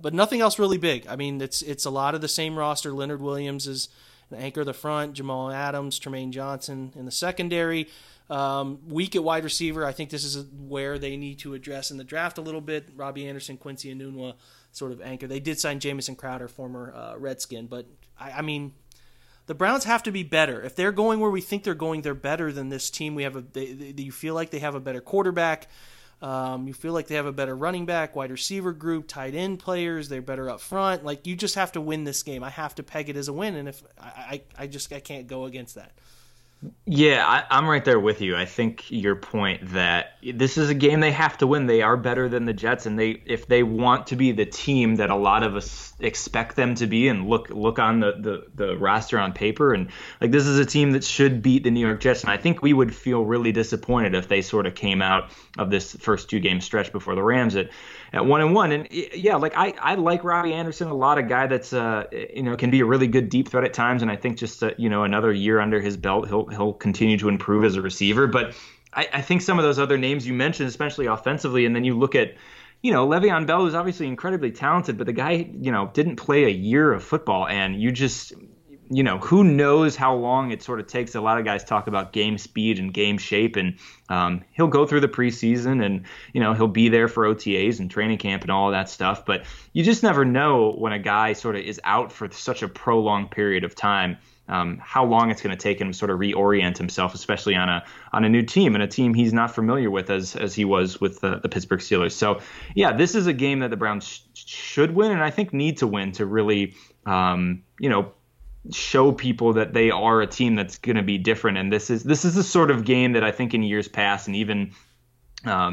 But nothing else really big. I mean, it's a lot of the same roster. Leonard Williams is an anchor of the front. Jamal Adams, Tremaine Johnson in the secondary. Weak at wide receiver. I think this is where they need to address in the draft a little bit. Robbie Anderson, Quincy Enunwa sort of anchor. They did sign Jamison Crowder, former Redskin. But, I mean, the Browns have to be better. If they're going where we think they're going, they're better than this team. You feel like they have a better quarterback. You feel like they have a better running back, wide receiver group, tight end players. They're better up front. Like, you just have to win this game. I have to peg it as a win, and if I can't go against that. Yeah, I'm right there with you. I think your point that this is a game they have to win. They are better than the Jets, and if they want to be the team that a lot of us expect them to be and look on the roster on paper, and like this is a team that should beat the New York Jets, and I think we would feel really disappointed if they sort of came out of this first two-game stretch before the Rams at 1-1. And yeah, like I like Robbie Anderson a lot, a guy that's you know, can be a really good deep threat at times, and I think just you know, another year under his belt, he'll continue to improve as a receiver. But I think some of those other names you mentioned, especially offensively, and then you look at, you know, Le'Veon Bell is obviously incredibly talented, but the guy, you know, didn't play a year of football, and you just, you know, who knows how long it sort of takes. A lot of guys talk about game speed and game shape, and he'll go through the preseason, and, you know, he'll be there for OTAs and training camp and all that stuff. But you just never know when a guy sort of is out for such a prolonged period of time, how long it's going to take him to sort of reorient himself, especially on a new team and a team he's not familiar with as he was with the Pittsburgh Steelers. So, yeah, this is a game that the Browns should win, and I think need to win to really, you know, show people that they are a team that's going to be different. And this is the sort of game that I think in years past, and even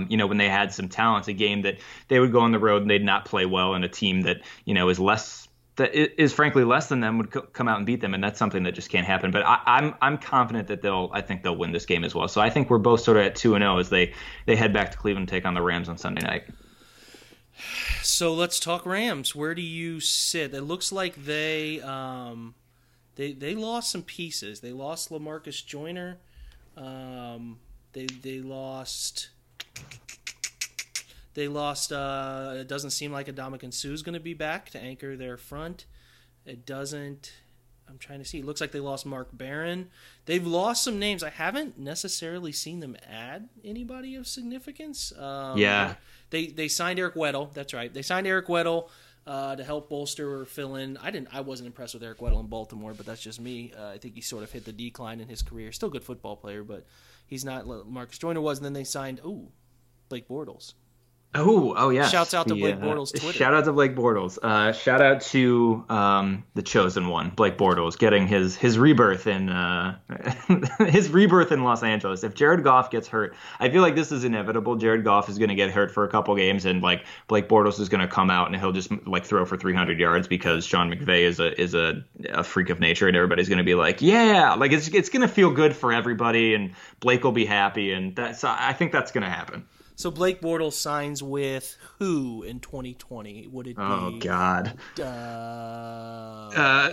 you know, when they had some talent, a game that they would go on the road and they'd not play well, and a team that, you know, is frankly less than them would come out and beat them. And that's something that just can't happen. But I'm confident that I think they'll win this game as well. So I think we're both sort of at 2-0 as they head back to Cleveland to take on the Rams on Sunday night. So let's talk Rams. Where do you sit? It looks like they lost some pieces. They lost LaMarcus Joyner. They lost. It doesn't seem like Ndamukong Sue's going to be back to anchor their front. It doesn't. I'm trying to see. It looks like they lost Mark Barron. They've lost some names. I haven't necessarily seen them add anybody of significance. Yeah. They signed Eric Weddle. That's right. They signed Eric Weddle to help bolster or fill in. I wasn't impressed with Eric Weddle in Baltimore, but that's just me. I think he sort of hit the decline in his career. Still a good football player, but he's not. LaMarcus Joyner was. And then they signed Blake Bortles. Oh, yeah. Shouts out to Blake Bortles' Twitter. Shout out to Blake Bortles. Shout out to the chosen one, Blake Bortles, getting his rebirth in his rebirth in Los Angeles. If Jared Goff gets hurt, I feel like this is inevitable. Jared Goff is going to get hurt for a couple games, and like Blake Bortles is going to come out and he'll just like throw for 300 yards because Sean McVay is a freak of nature, and everybody's going to be like, yeah, like it's going to feel good for everybody, and Blake will be happy, and I think that's going to happen. So Blake Bortles signs with who in 2020? Would it be? Oh, God.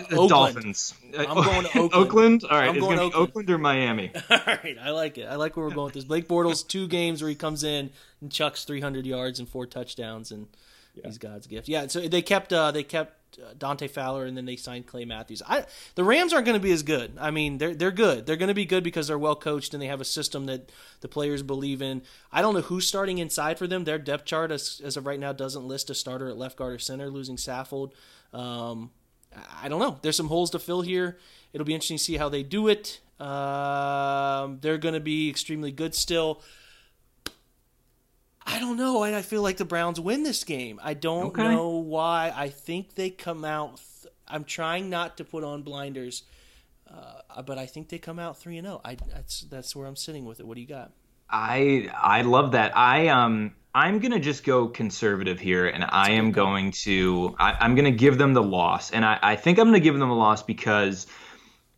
Oakland. Dolphins. I'm going to Oakland. Oakland? All right. I'm going to Oakland or Miami. All right. I like it. I like where we're going with this. Blake Bortles, 2 games where he comes in and chucks 300 yards and 4 touchdowns, and he's God's gift. Yeah, so they kept Dante Fowler, and then they signed Clay Matthews. The Rams aren't going to be as good. I mean, they're good. They're going to be good because they're well coached and they have a system that the players believe in. I don't know who's starting inside for them. Their depth chart as of right now doesn't list a starter at left guard or center, losing Saffold. I don't know. There's some holes to fill here. It'll be interesting to see how they do it. They're going to be extremely good still. I don't know. I feel like the Browns win this game. I don't know why. I think they come out. I'm trying not to put on blinders, but I think they come out 3-0. That's where I'm sitting with it. What do you got? I love that. I'm going to just go conservative here, and I'm going to give them the loss. And I think I'm going to give them a loss because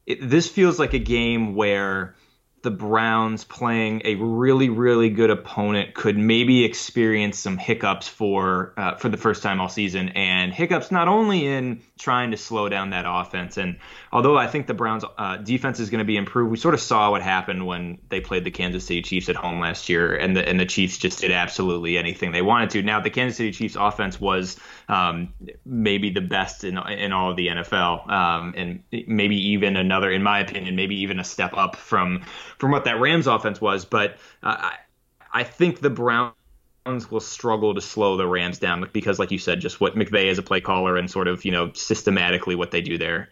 this feels like a game where the Browns playing a really, really good opponent could maybe experience some hiccups for the first time all season, and hiccups not only in trying to slow down that offense. And although I think the Browns defense is going to be improved, we sort of saw what happened when they played the Kansas City Chiefs at home last year, and the Chiefs just did absolutely anything they wanted to. Now, the Kansas City Chiefs offense was maybe the best in all of the NFL, and maybe even another, in my opinion, maybe even a step up from what that Rams offense was. But I think the Browns will struggle to slow the Rams down because, like you said, just what McVay is a play caller and sort of, systematically what they do there.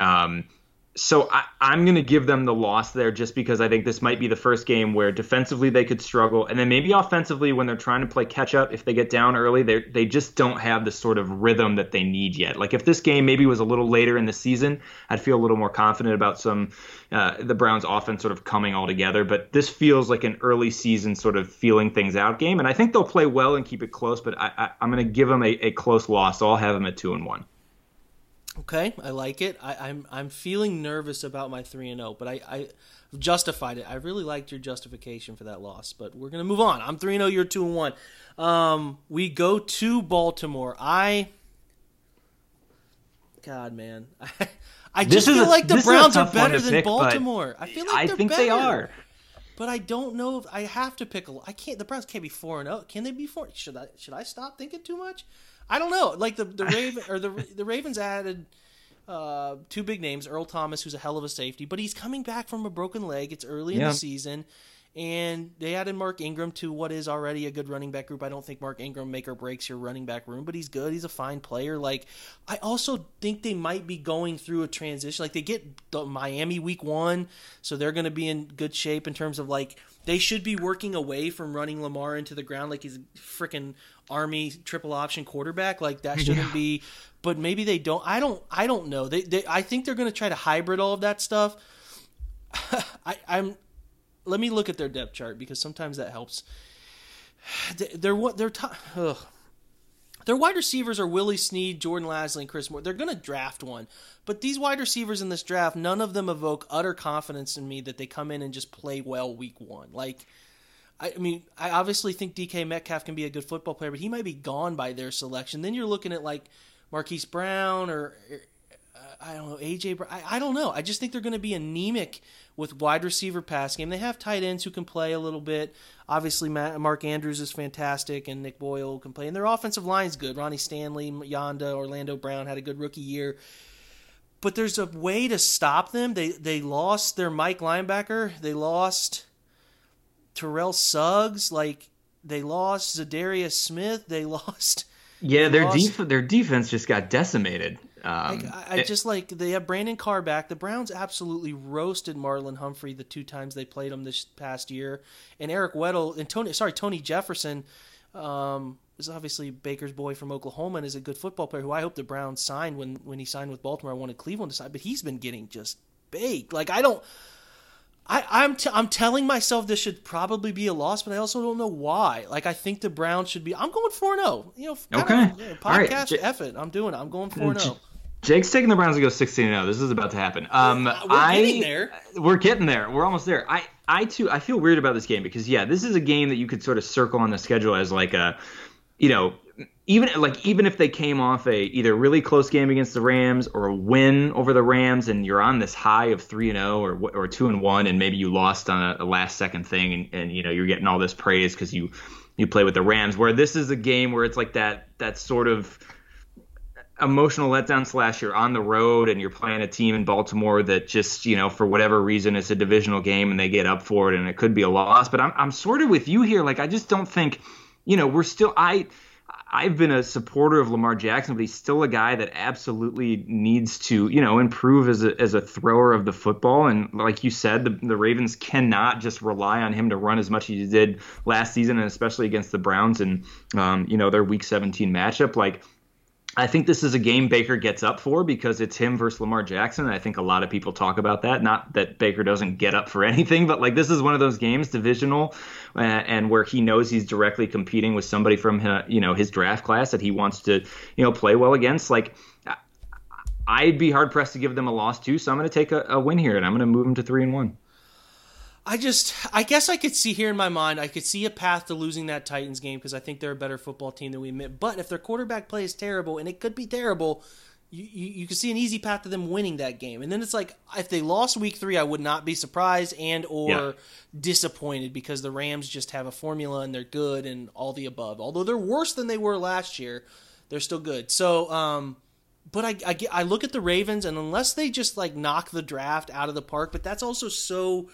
So I'm going to give them the loss there just because I think this might be the first game where defensively they could struggle. And then maybe offensively when they're trying to play catch up, if they get down early, they just don't have the sort of rhythm that they need yet. Like if this game maybe was a little later in the season, I'd feel a little more confident about the Browns offense sort of coming all together. But this feels like an early season sort of feeling things out game. And I think they'll play well and keep it close, but I'm going to give them a close loss. So I'll have them at 2-1. Okay, I like it. I'm feeling nervous about my 3-0, but I've justified it. I really liked your justification for that loss, but we're gonna move on. I'm 3-0. You're 2-1. We go to Baltimore. God, man, I just feel like the Browns are better than Baltimore. I feel like they are, but I don't know if I have to pick. I can't. The Browns can't be 4-0. Can they be 4? Should I stop thinking too much? I don't know. Like the Ravens added 2 big names, Earl Thomas, who's a hell of a safety, but he's coming back from a broken leg. It's early in the season, and they added Mark Ingram to what is already a good running back group. I don't think Mark Ingram make or breaks your running back room, but he's good. He's a fine player. Like I also think they might be going through a transition. Like they get Miami week 1, so they're going to be in good shape in terms of like they should be working away from running Lamar into the ground like he's a freaking Army triple option quarterback. Like that shouldn't be, but maybe they don't. I don't know. I think they're going to try to hybrid all of that stuff. Let me look at their depth chart because sometimes that helps. Their wide receivers are Willie Snead, Jordan Lasley, and Chris Moore. They're going to draft one. But these wide receivers in this draft, none of them evoke utter confidence in me that they come in and just play well week 1. Like, I mean, I obviously think DK Metcalf can be a good football player, but he might be gone by their selection. Then you're looking at, like, Marquise Brown or, I don't know, AJ Brown. I don't know. I just think they're going to be anemic with wide receiver pass game. They have tight ends who can play a little bit. Obviously, Mark Andrews is fantastic, and Nick Boyle can play. And their offensive line's good. Ronnie Stanley, Yonda, Orlando Brown had a good rookie year. But there's a way to stop them. They lost their Mike linebacker. They lost Terrell Suggs. Like, they lost Zadarius Smith. They lost... Yeah, their defense just got decimated. They have Brandon Carr back. The Browns absolutely roasted Marlon Humphrey the 2 times they played him this past year, and Eric Weddle and Tony Jefferson is obviously Baker's boy from Oklahoma and is a good football player who I hope the Browns signed when he signed with Baltimore. I wanted Cleveland to sign, but he's been getting just baked. Like, I'm telling myself this should probably be a loss, but I also don't know why. Like, I think the Browns should be. I'm going 4-0. You know, okay. Podcast, right. F it. I'm doing it. I'm going 4-0. Jake's taking the Browns to go 16-0. This is about to happen. We're getting there. We're almost there. I feel weird about this game because, yeah, this is a game that you could sort of circle on the schedule as like a, you know, even if they came off a either really close game against the Rams or a win over the Rams and you're on this high of 3-0 or 2-1 and maybe you lost on a last second thing and you know you're getting all this praise because you play with the Rams, where this is a game where it's like that sort of emotional letdown / you're on the road and you're playing a team in Baltimore that just, you know, for whatever reason it's a divisional game and they get up for it and it could be a loss. But I'm sort of with you here. Like, I just don't think, you know, we're still I've been a supporter of Lamar Jackson, but he's still a guy that absolutely needs to, you know, improve as a thrower of the football. And like you said, the Ravens cannot just rely on him to run as much as he did last season, and especially against the Browns and, you know, their Week 17 matchup. Like, I think this is a game Baker gets up for because it's him versus Lamar Jackson. And I think a lot of people talk about that. Not that Baker doesn't get up for anything, but like this is one of those games, divisional, and where he knows he's directly competing with somebody from his draft class that he wants to, you know, play well against. Like, I'd be hard pressed to give them a loss too, so I'm going to take a win here and I'm going to move them to 3-1. I guess I could see here in my mind, I could see a path to losing that Titans game because I think they're a better football team than we admit. But if their quarterback play is terrible, and it could be terrible, you could see an easy path to them winning that game. And then it's like, if they lost Week 3, I would not be surprised or disappointed because the Rams just have a formula and they're good and all the above. Although they're worse than they were last year, they're still good. So, but I look at the Ravens, and unless they just like knock the draft out of the park, but that's also so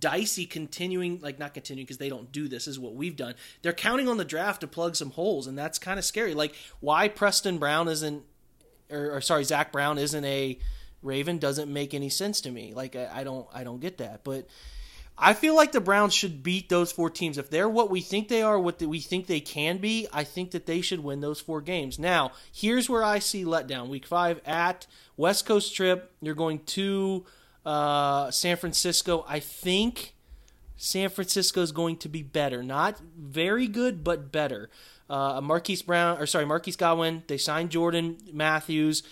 dicey not continuing because they don't do this is what we've done. They're counting on the draft to plug some holes, and that's kind of scary. Like, why Zach Brown isn't a Raven doesn't make any sense to me. Like, I don't get that. But I feel like the Browns should beat those four teams. If they're what we think they are, we think they can be, I think that they should win those four games. Now, here's where I see letdown. Week 5 at West Coast trip, you're going to San Francisco. I think San Francisco is going to be better. Not very good, but better. Marquise Godwin. They signed Jordan Matthews.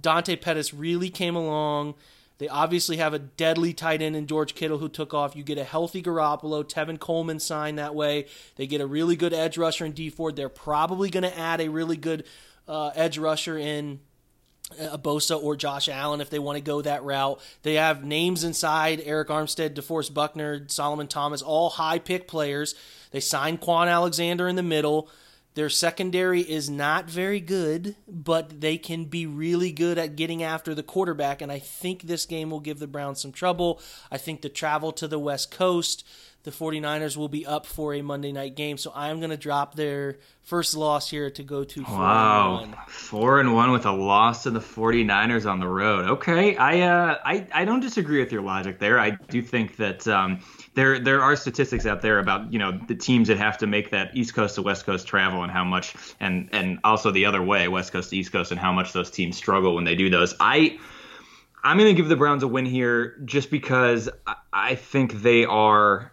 Dante Pettis really came along. They obviously have a deadly tight end in George Kittle who took off. You get a healthy Garoppolo. Tevin Coleman signed that way. They get a really good edge rusher in D Ford. They're probably going to add a really good edge rusher in Bosa or Josh Allen if they want to go that route. They have names inside: Eric Armstead, DeForest Buckner, Solomon Thomas, all high pick players. They signed Quan Alexander in the middle. Their secondary is not very good, but they can be really good at getting after the quarterback, and I think this game will give the Browns some trouble. I think the travel to the West Coast, the 49ers will be up for a Monday night game, so I'm going to drop their first loss here to go to 4-1. Wow, 4-1 with a loss to the 49ers on the road. Okay, I don't disagree with your logic there. I do think that there are statistics out there about, you know, the teams that have to make that East Coast to West Coast travel and how much, and also the other way, West Coast to East Coast, and how much those teams struggle when they do those. I'm going to give the Browns a win here just because I think they are.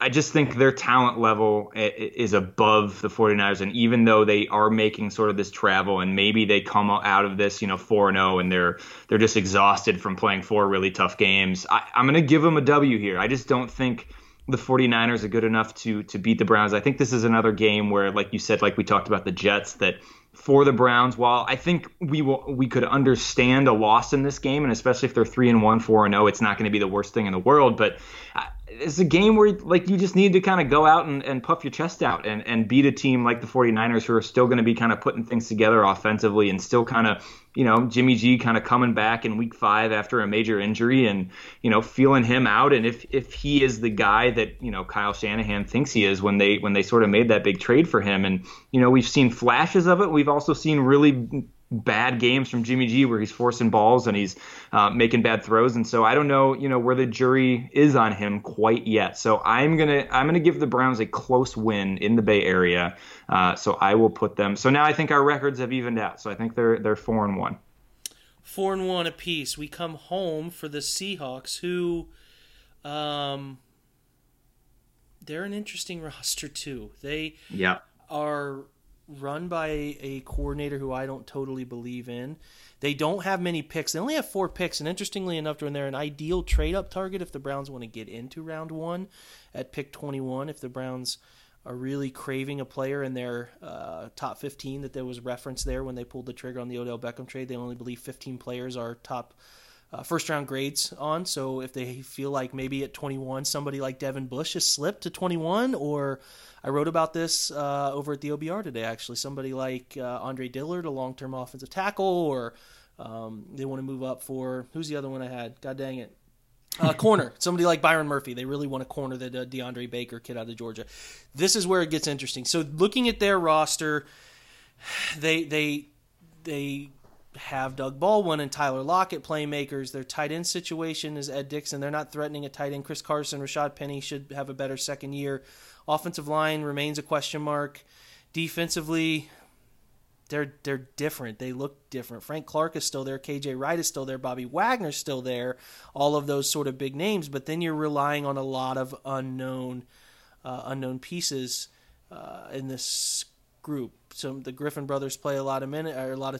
I just think their talent level is above the 49ers, and even though they are making sort of this travel and maybe they come out of this, you know, 4-0 and they're just exhausted from playing four really tough games, I'm going to give them a W here. I just don't think the 49ers are good enough to beat the Browns. I think this is another game where, like you said, like we talked about the Jets, that for the Browns, while I think we could understand a loss in this game, and especially if they're 3-1, 4-0, it's not going to be the worst thing in the world, but it's a game where, like, you just need to kind of go out and puff your chest out and beat a team like the 49ers, who are still going to be kind of putting things together offensively and still kind of, you know, Jimmy G kind of coming back in Week 5 after a major injury and, you know, feeling him out. And if he is the guy that, you know, Kyle Shanahan thinks he is when they sort of made that big trade for him. And, you know, we've seen flashes of it. We've also seen really bad games from Jimmy G where he's forcing balls and he's making bad throws. And so I don't know, you know, where the jury is on him quite yet. So I'm going to give the Browns a close win in the Bay Area. So I will put them. So now I think our records have evened out. So I think they're 4-1. 4-1 apiece. We come home for the Seahawks, who they're an interesting roster too. They are run by a coordinator who I don't totally believe in. They don't have many picks. They only have 4 picks, and interestingly enough, they're an ideal trade-up target if the Browns want to get into round 1 at pick 21, if the Browns are really craving a player in their top 15 that there was reference there when they pulled the trigger on the Odell Beckham trade. They only believe 15 players are top first-round grades on, so if they feel like maybe at 21 somebody like Devin Bush has slipped to 21, or I wrote about this over at the OBR today, actually, somebody like Andre Dillard, a long-term offensive tackle, or they want to move up for, who's the other one I had? God dang it. Corner, somebody like Byron Murphy. They really want a corner, that DeAndre Baker kid out of Georgia. This is where it gets interesting. So looking at their roster, they have Doug Baldwin and Tyler Lockett playmakers. Their tight end situation is Ed Dixon. They're not threatening a tight end. Chris Carson, Rashad Penny should have a better second year. Offensive line remains a question mark. Defensively, they're different. They look different. Frank Clark is still there. KJ Wright is still there. Bobby Wagner's still there. All of those sort of big names. But then you're relying on a lot of unknown pieces in this group. So the Griffin brothers play a lot of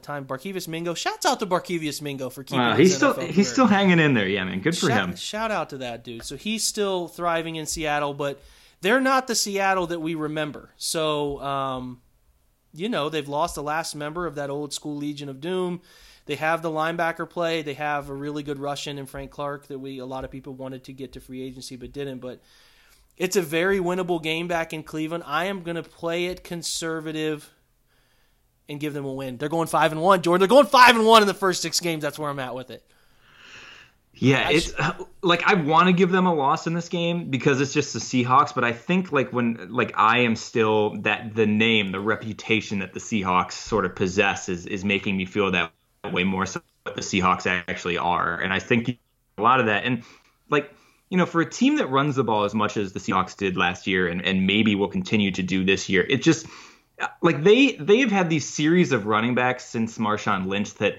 time. Barkevius Mingo. Shouts out to Barkevius Mingo for keeping. Wow, he's still hanging in there. Yeah, man, good for him. Shout out to that dude. So he's still thriving in Seattle, but they're not the Seattle that we remember. So, you know, they've lost the last member of that old school Legion of Doom. They have the linebacker play. They have a really good Russian in Frank Clark that a lot of people wanted to get to free agency but didn't. But it's a very winnable game back in Cleveland. I am going to play it conservative and give them a win. They're going 5-1, Jordan. They're going 5-1 in the first 6 games. That's where I'm at with it. Yeah, it's like I want to give them a loss in this game because it's just the Seahawks. But I think I am still that the reputation that the Seahawks sort of possess is making me feel that way more so than what the Seahawks actually are. And I think a lot of that, and like, you know, for a team that runs the ball as much as the Seahawks did last year and maybe will continue to do this year, it just like they've had these series of running backs since Marshawn Lynch that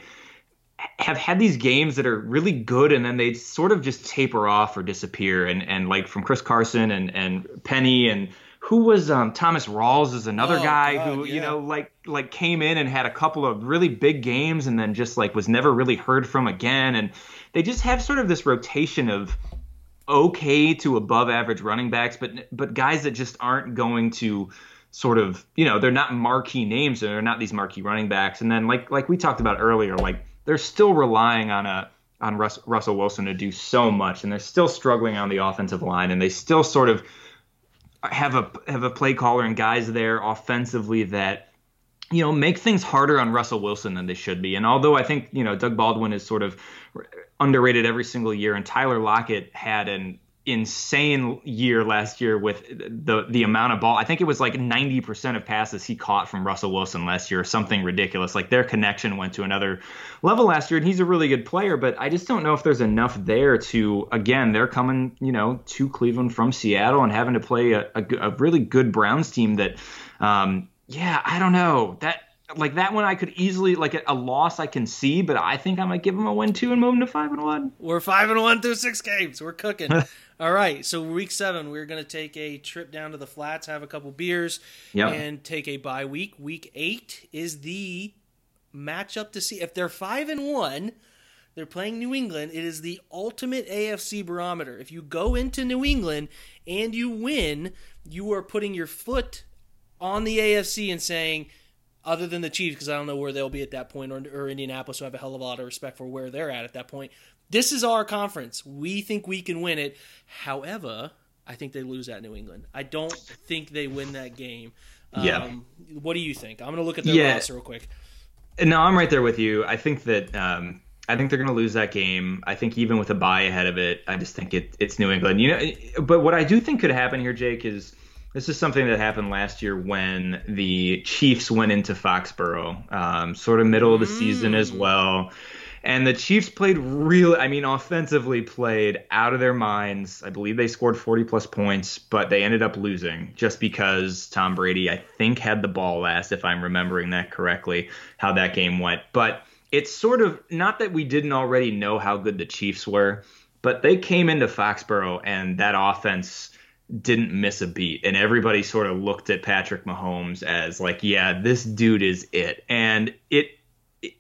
have had these games that are really good, and then they sort of just taper off or disappear. And like from Chris Carson and Penny, and who was Thomas Rawls is another guy you know, like came in and had a couple of really big games and then just like was never really heard from again. And they just have sort of this rotation of okay to above average running backs, but guys that just aren't going to sort of, you know, they're not marquee names and they're not these marquee running backs. And then like we talked about earlier, like, they're still relying on Russell Wilson to do so much, and they're still struggling on the offensive line, and they still sort of have a play caller and guys there offensively that, you know, make things harder on Russell Wilson than they should be. And although I think, you know, Doug Baldwin is sort of underrated every single year, and Tyler Lockett had an insane year last year with the amount of ball. I think it was like 90% of passes he caught from Russell Wilson last year or something ridiculous. Like their connection went to another level last year, and he's a really good player, but I just don't know if there's enough there to, again, they're coming, you know, to Cleveland from Seattle and having to play a really good Browns team that, I don't know that. Like that one I could easily, like a loss I can see, but I think I might give them a win too and move them to 5-1. We're 5-1 through 6 games. We're cooking. All right. So week 7, we're going to take a trip down to the flats, have a couple beers, and take a bye week. Week 8 is the matchup to see if they're 5-1. They're playing New England. It is the ultimate AFC barometer. If you go into New England and you win, you are putting your foot on the AFC and saying, other than the Chiefs, because I don't know where they'll be at that point, or Indianapolis, so I have a hell of a lot of respect for where they're at that point. This is our conference. We think we can win it. However, I think they lose at New England. I don't think they win that game. What do you think? I'm going to look at their roster real quick. No, I'm right there with you. I think that I think they're going to lose that game. I think even with a bye ahead of it, I just think it's New England. You know, but what I do think could happen here, Jake, is This is something that happened last year when the Chiefs went into Foxborough, sort of middle of the season as well. And the Chiefs played offensively played out of their minds. I believe they scored 40-plus points, but they ended up losing just because Tom Brady, I think, had the ball last, if I'm remembering that correctly, how that game went. But it's sort of not that we didn't already know how good the Chiefs were, but they came into Foxborough, and that offense didn't miss a beat. And everybody sort of looked at Patrick Mahomes as like, yeah, this dude is it. And it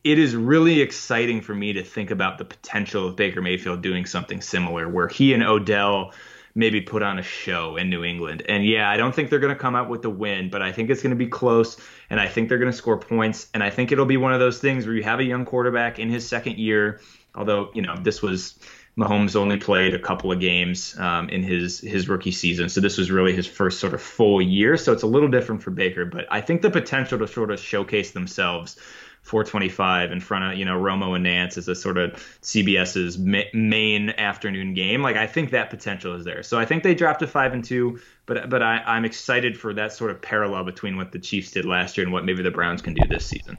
is really exciting for me to think about the potential of Baker Mayfield doing something similar, where he and Odell maybe put on a show in New England. And yeah, I don't think they're going to come out with the win, but I think it's going to be close, and I think they're going to score points. And I think it'll be one of those things where you have a young quarterback in his second year, although, this was Mahomes only played a couple of games in his rookie season. So this was really his first sort of full year. So it's a little different for Baker, but I think the potential to sort of showcase themselves 425 in front of, Romo and Nance is a sort of CBS's main afternoon game. Like, I think that potential is there. So I think they dropped to 5-2, but I'm excited for that sort of parallel between what the Chiefs did last year and what maybe the Browns can do this season.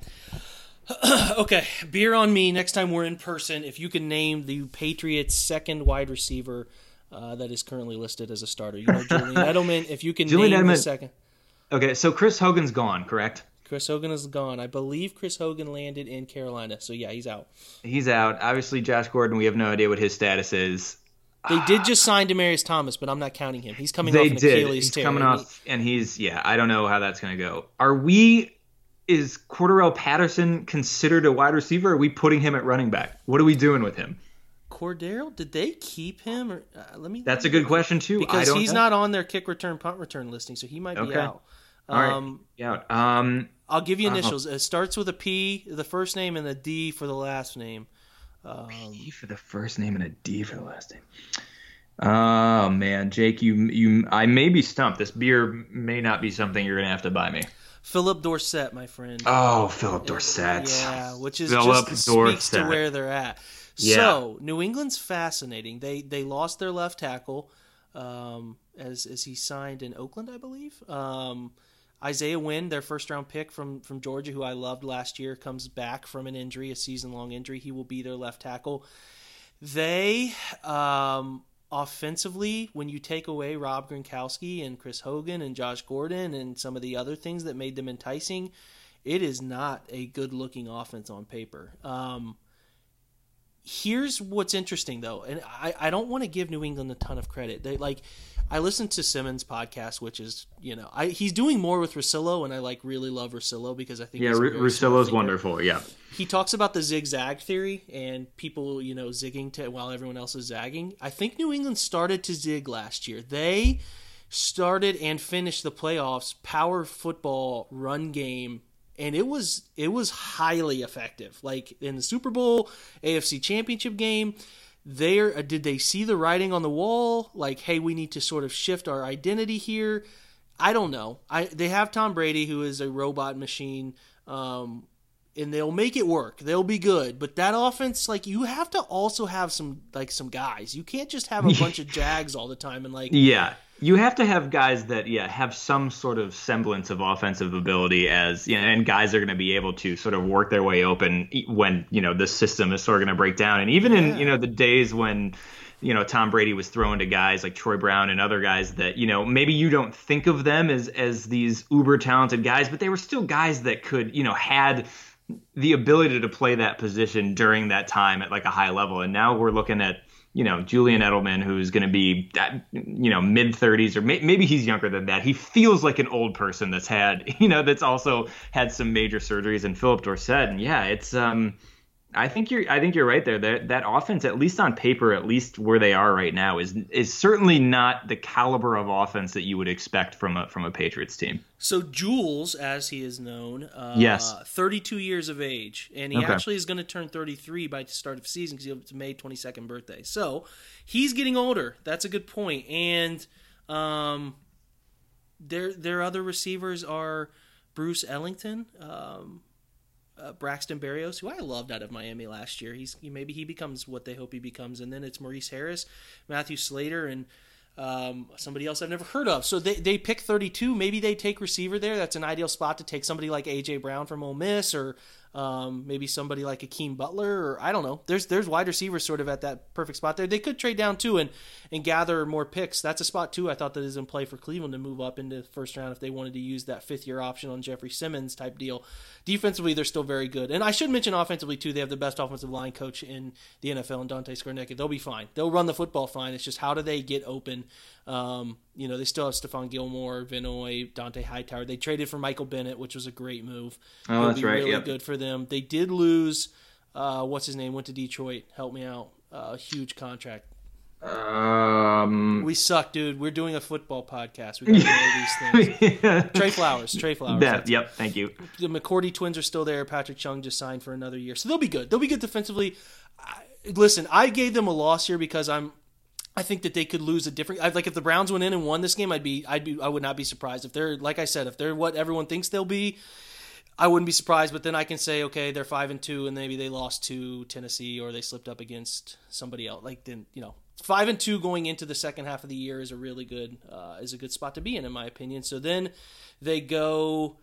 Okay. Beer on me next time we're in person. If you can name the Patriots' second wide receiver that is currently listed as a starter, Julian Edelman, if you can name the second. Okay. So Chris Hogan's gone, correct? Chris Hogan is gone. I believe Chris Hogan landed in Carolina. So, yeah, he's out. He's out. Obviously, Josh Gordon, we have no idea what his status is. They did just sign Demaryius Thomas, but I'm not counting him. He's coming off an Achilles tear. He's coming off, and I don't know how that's going to go. Is Cordarrelle Patterson considered a wide receiver? Or are we putting him at running back? What are we doing with him? Cordarrelle, did they keep him? Or, that's a good question, too. Because he's not on their kick return, punt return listing, so he might be out. All right. Yeah. I'll give you initials. It starts with a P, the first name, and a D for the last name. P for the first name and a D for the last name. Oh man, Jake, I may be stumped. This beer may not be something you're gonna have to buy me. Philip Dorsett, my friend. Oh, Philip Dorsett. Yeah, which is just speaks to where they're at. Yeah. So New England's fascinating. They lost their left tackle, as he signed in Oakland, I believe. Isaiah Wynn, their first-round pick from Georgia, who I loved last year, comes back from an injury, a season-long injury. He will be their left tackle. They, offensively, when you take away Rob Gronkowski and Chris Hogan and Josh Gordon and some of the other things that made them enticing, it is not a good-looking offense on paper. Here's what's interesting, though, and I don't want to give New England a ton of credit. I listened to Simmons' podcast, which is, he's doing more with Russillo, and I really love Russillo because I think he's Russillo's wonderful. Yeah, he talks about the zigzag theory and people, zigging while everyone else is zagging. I think New England started to zig last year. They started and finished the playoffs power football run game. And it was highly effective. Like in the Super Bowl, AFC Championship game, did they see the writing on the wall? Like, hey, we need to sort of shift our identity here. I don't know. They have Tom Brady, who is a robot machine, and they'll make it work. They'll be good. But that offense, you have to also have some guys. You can't just have a bunch of Jags all the time and yeah. You have to have guys that, have some sort of semblance of offensive ability and guys are going to be able to sort of work their way open when, the system is sort of going to break down. And even in, the days when, Tom Brady was thrown to guys like Troy Brown and other guys that, maybe you don't think of them as these uber talented guys, but they were still guys that could, had the ability to play that position during that time at a high level. And now we're looking at, Julian Edelman, who's going to be, mid-30s, or maybe he's younger than that. He feels like an old person that's had, that's also had some major surgeries. And Philip Dorsett, and it's. I think you're right there. That offense, at least on paper, at least where they are right now, is certainly not the caliber of offense that you would expect from a Patriots team. So Jules, as he is known, 32 years of age, and he actually is going to turn 33 by the start of the season because it's May 22nd birthday. So he's getting older. That's a good point. And their other receivers are Bruce Ellington, Braxton Berrios, who I loved out of Miami last year. Maybe he becomes what they hope he becomes. And then it's Maurice Harris, Matthew Slater, and Somebody else I've never heard of. So they pick 32. Maybe they take receiver there. That's an ideal spot to take somebody like AJ Brown from Ole Miss, or maybe somebody like Akeem Butler, or I don't know. There's wide receivers sort of at that perfect spot there. They could trade down too and gather more picks. That's a spot too I thought that is in play for Cleveland to move up into the first round if they wanted to use that fifth-year option on Jeffrey Simmons type deal. Defensively, they're still very good. And I should mention offensively too, they have the best offensive line coach in the NFL and Dante Scarnecchia. They'll be fine. They'll run the football fine. It's just how do they get open? They still have Stephon Gilmore, Vinoy, Dante Hightower. They traded for Michael Bennett, which was a great move. Oh, that's right. Really good for them. They did lose, what's his name? Went to Detroit. Help me out. Huge contract. We suck, dude. We're doing a football podcast. We got to know these things. Yeah. Trey Flowers. That, yep. Thank you. The McCourty twins are still there. Patrick Chung just signed for another year, so they'll be good. They'll be good defensively. Listen, I gave them a loss here because I think that they could lose a different. Like if the Browns went in and won this game, I would not be surprised. If they're, like I said, if they're what everyone thinks they'll be, I wouldn't be surprised. But then I can say, okay, they're 5-2, and maybe they lost to Tennessee or they slipped up against somebody else. Like then, 5-2 going into the second half of the year is a really good is a good spot to be in my opinion. So then they go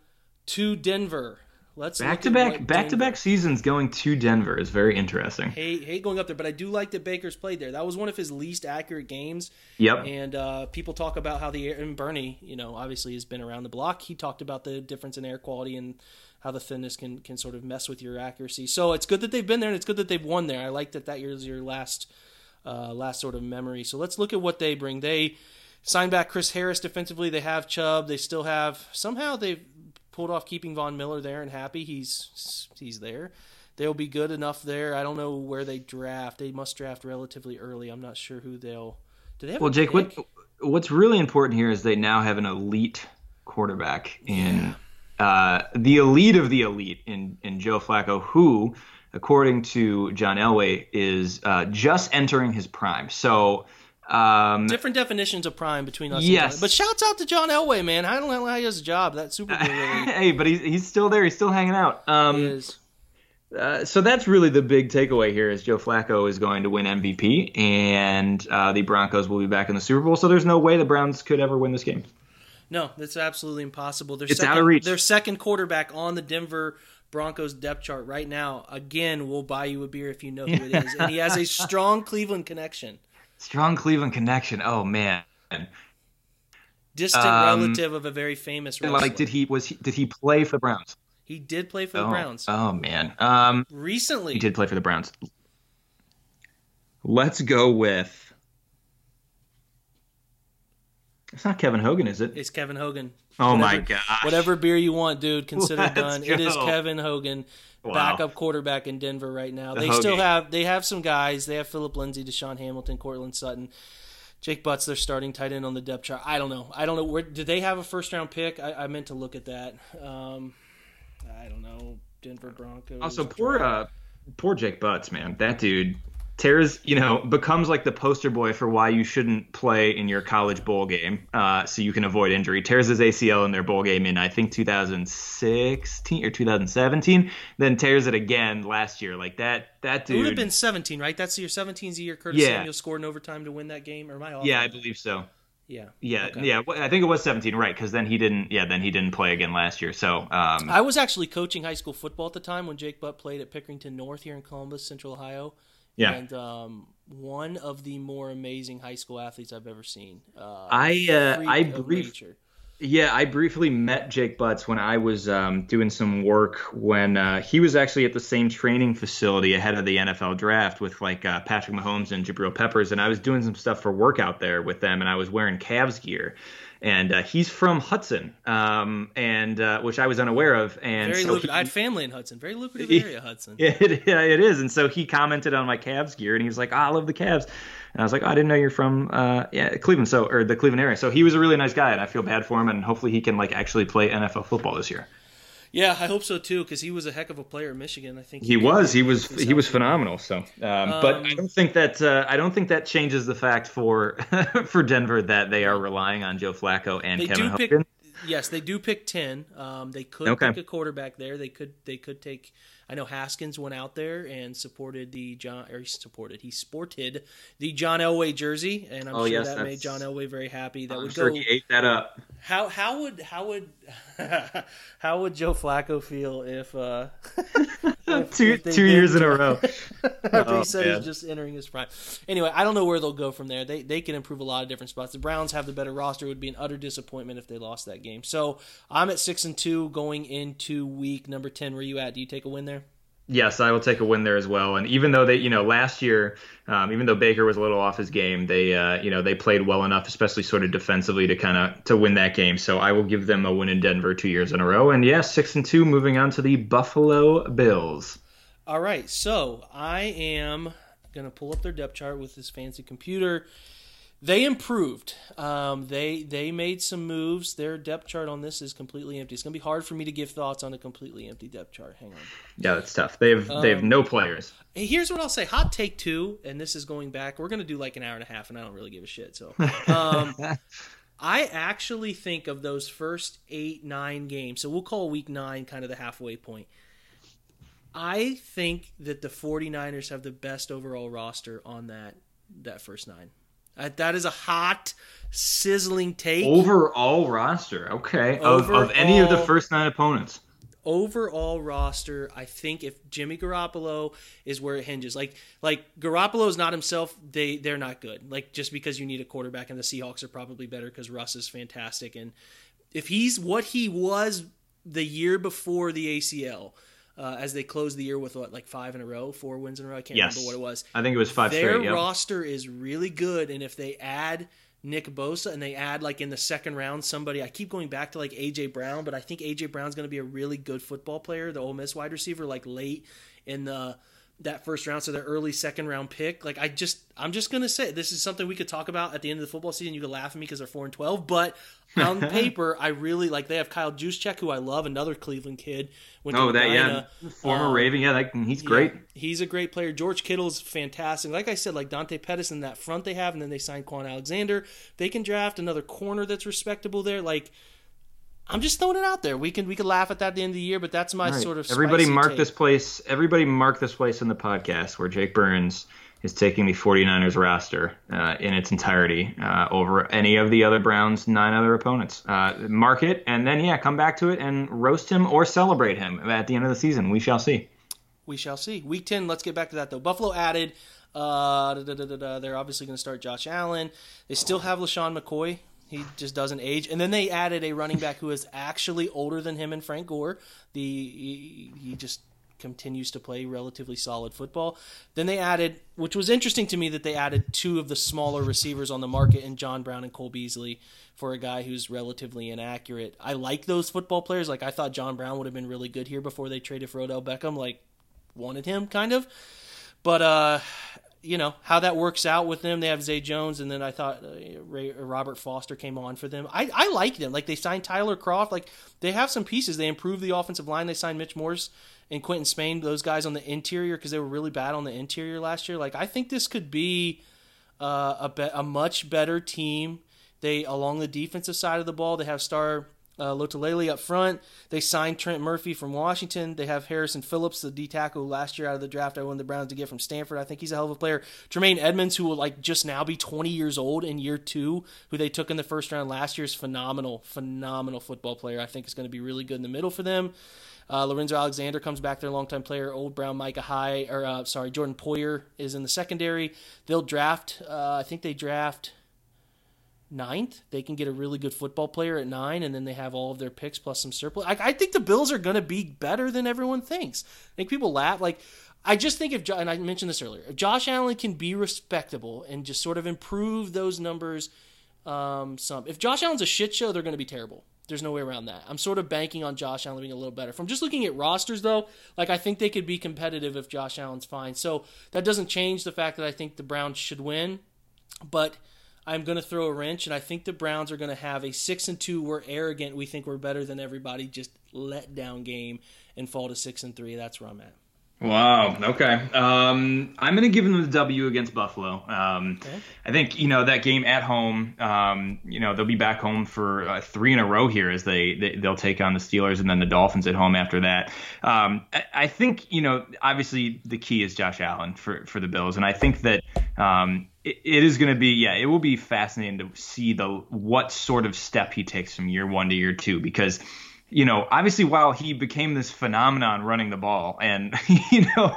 to Denver. Back-to-back seasons going to Denver is very interesting. Hate going up there, but I do like that Baker's played there. That was one of his least accurate games. Yep. And people talk about how and Bernie, obviously has been around the block. He talked about the difference in air quality and how the thinness can sort of mess with your accuracy. So it's good that they've been there, and it's good that they've won there. I like that year's your last sort of memory. So let's look at what they bring. They signed back Chris Harris defensively. They have Chubb. They still have – somehow they've – pulled off keeping Von Miller there and happy he's there. They'll be good enough there. I don't know where they draft. They must draft relatively early. I'm not sure who they'll – do they have Jake, what's really important here is they now have an elite quarterback in the elite of the elite in Joe Flacco, who, according to John Elway, is just entering his prime. So – different definitions of prime between us. Yes. But shouts out to John Elway, man. I don't know how he has a job. That Super Bowl really. Hey, but he's still there. He's still hanging out. He is. So that's really the big takeaway here is Joe Flacco is going to win MVP, and the Broncos will be back in the Super Bowl. So there's no way the Browns could ever win this game. No, that's absolutely impossible. It's out of reach. Their second quarterback on the Denver Broncos depth chart right now, again, will buy you a beer if you know who it is. And he has a strong Cleveland connection. Strong Cleveland connection. Oh man, distant relative of a very famous wrestler. Like, did he play for the Browns? He did play for the Browns. Oh man, recently he did play for the Browns. Let's go with. It's not Kevin Hogan, is it? It's Kevin Hogan. Oh my gosh! Whatever beer you want, dude. Consider done. It is Kevin Hogan. Wow. Backup quarterback in Denver right now. They still have some guys. They have Philip Lindsay, Deshaun Hamilton, Cortland Sutton, Jake Butts. Their starting tight end on the depth chart. I don't know. Where do they have a first round pick? I meant to look at that. I don't know. Denver Broncos. Also, poor Jake Butts, man. That dude becomes like the poster boy for why you shouldn't play in your college bowl game, so you can avoid injury. Tears his ACL in their bowl game in, I think, 2016 or 2017. Then tears it again last year. Like that dude. It would have been 17, right? That's your 17's the year Curtis Samuel scored in overtime to win that game. Or am I off? Yeah, I believe so. Yeah. Yeah. Okay. Yeah. I think it was 17, right? Because then he didn't. Yeah. Then he didn't play again last year. So I was actually coaching high school football at the time when Jake Butt played at Pickerington North here in Columbus, Central Ohio. Yeah. And one of the more amazing high school athletes I've ever seen. I briefly met Jake Butts when I was doing some work when he was actually at the same training facility ahead of the NFL draft with Patrick Mahomes and Jabril Peppers, and I was doing some stuff for work out there with them, and I was wearing Cavs gear. And he's from Hudson, which I was unaware of. And very lucrative. I had family in Hudson. Very lucrative area, Hudson. It is. And so he commented on my Cavs gear, and he was like, I love the Cavs. And I was like, I didn't know you're from Cleveland, or the Cleveland area. So he was a really nice guy, and I feel bad for him, and hopefully he can actually play NFL football this year. Yeah, I hope so too, because he was a heck of a player at Michigan. I think he was phenomenal. So, but I don't think that changes the fact for for Denver that they are relying on Joe Flacco and Kevin Hogan. Yes, they do pick 10. They could pick a quarterback there. They could take. I know Haskins went out there and sported the John Elway jersey, and I'm sure that made John Elway very happy. That would go. He ate that up. How would Joe Flacco feel if two years in a row after he said he's just entering his prime? Anyway, I don't know where they'll go from there. They can improve a lot of different spots. The Browns have the better roster. It would be an utter disappointment if they lost that game. So I'm at 6-2 going into week number 10. Where you at? Do you take a win there? Yes, I will take a win there as well. And even though last year, even though Baker was a little off his game, they played well enough, especially sort of defensively, to win that game. So I will give them a win in Denver 2 years in a row. And yes, 6-2, moving on to the Buffalo Bills. All right, so I am going to pull up their depth chart with this fancy computer. They improved. They made some moves. Their depth chart on this is completely empty. It's going to be hard for me to give thoughts on a completely empty depth chart. Hang on. Yeah, that's tough. They have no players. Here's what I'll say. Hot take 2, and this is going back. We're going to do like an hour and a half, and I don't really give a shit. So I actually think of those first 8-9 games, so we'll call week 9 kind of the halfway point. I think that the 49ers have the best overall roster on that first 9. That is a hot, sizzling take. Overall roster, okay. Of any of the first 9 opponents. Overall roster, I think if Jimmy Garoppolo is where it hinges. Like Garoppolo's not himself, they're not good. Like just because you need a quarterback, and the Seahawks are probably better because Russ is fantastic. And if he's what he was the year before the ACL, as they closed the year with what 4 wins in a row. I can't remember what it was. I think it was 5 straight. Their roster is really good, and if they add Nick Bosa and they add like in the second round somebody, I keep going back to like AJ Brown, but I think AJ Brown's going to be a really good football player, the Ole Miss wide receiver, like late in that first round, so their early second round pick. Like I'm just going to say this is something we could talk about at the end of the football season. You could laugh at me because they're 4-12, but on paper, I really like. They have Kyle Juszczyk, who I love, another Cleveland kid. Former Raven, he's great. He's a great player. George Kittle's fantastic. Like I said, like Dante Pettis in that front they have, and then they signed Quan Alexander. They can draft another corner that's respectable there. Like I'm just throwing it out there. We can laugh at that at the end of the year, but that's my sort of everybody mark take. This place. Everybody mark this place in the podcast where Jake Burns is taking the 49ers roster in its entirety over any of the other Browns' 9 other opponents. Mark it, and then, come back to it and roast him or celebrate him at the end of the season. We shall see. Week 10, let's get back to that, though. Buffalo added. They're obviously going to start Josh Allen. They still have LaShawn McCoy. He just doesn't age. And then they added a running back who is actually older than him and Frank Gore. He just continues to play relatively solid football. Then they added, which was interesting to me, that they added 2 of the smaller receivers on the market in John Brown and Cole Beasley for a guy who's relatively inaccurate. I like those football players. Like I thought John Brown would have been really good here before they traded for Odell Beckham, like wanted him kind of, but how that works out with them. They have Zay Jones, and then I thought Robert Foster came on for them. I like them. Like they signed Tyler Croft. Like they have some pieces. They improved the offensive line. They signed Mitch Morse and Quentin Spain, those guys on the interior, because they were really bad on the interior last year. Like I think this could be a much better team. They along the defensive side of the ball, they have star Lotulelei up front. They signed Trent Murphy from Washington. They have Harrison Phillips, the D tackle last year out of the draft I wanted the Browns to get from Stanford. I think he's a hell of a player. Tremaine Edmonds, who will like just now be 20 years old in year 2, who they took in the first round last year, is phenomenal football player. I think is going to be really good in the middle for them. Lorenzo Alexander comes back, their longtime player. Old Brown Micah High, Jordan Poyer is in the secondary. They'll draft, I think they draft 9th. They can get a really good football player at 9, and then they have all of their picks plus some surplus. I think the Bills are going to be better than everyone thinks. I think people laugh. Like, I just think if, and I mentioned this earlier, if Josh Allen can be respectable and just sort of improve those numbers some. If Josh Allen's a shit show, they're going to be terrible. There's no way around that. I'm sort of banking on Josh Allen being a little better. From just looking at rosters, though, like I think they could be competitive if Josh Allen's fine. So that doesn't change the fact that I think the Browns should win, but I'm going to throw a wrench, and I think the Browns are going to have a 6-2, we're arrogant, we think we're better than everybody, just let down game and fall to 6-3. That's where I'm at. Wow. Okay. I'm going to give them the W against Buffalo. Okay. I think, that game at home, they'll be back home for three in a row here as they'll take on the Steelers and then the Dolphins at home after that. I think, obviously the key is Josh Allen for the Bills. And I think that it is going to be, it will be fascinating to see what sort of step he takes from year one to year two, because obviously while he became this phenomenon running the ball and,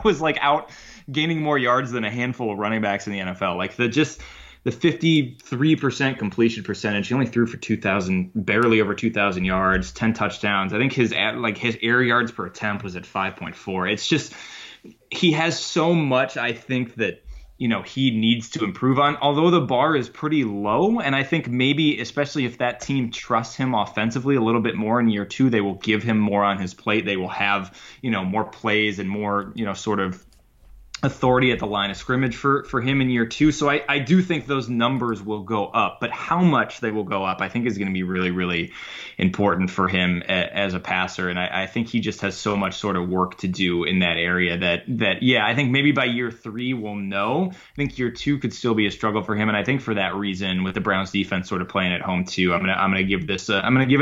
was like out gaining more yards than a handful of running backs in the NFL, like the 53% completion percentage, he only threw for barely over 2,000 yards, 10 touchdowns. I think his air yards per attempt was at 5.4. It's just, he has so much, I think, that, he needs to improve on, although the bar is pretty low. And I think maybe, especially if that team trusts him offensively a little bit more in year two, they will give him more on his plate. They will have, more plays and more, sort of authority at the line of scrimmage for him in year two. So I do think those numbers will go up, but how much they will go up, I think, is going to be really, really important for him as a passer. And I think he just has so much sort of work to do in that area that I think maybe by year three we'll know. I think year two could still be a struggle for him. And I think for that reason, with the Browns defense sort of playing at home too, I'm going to give an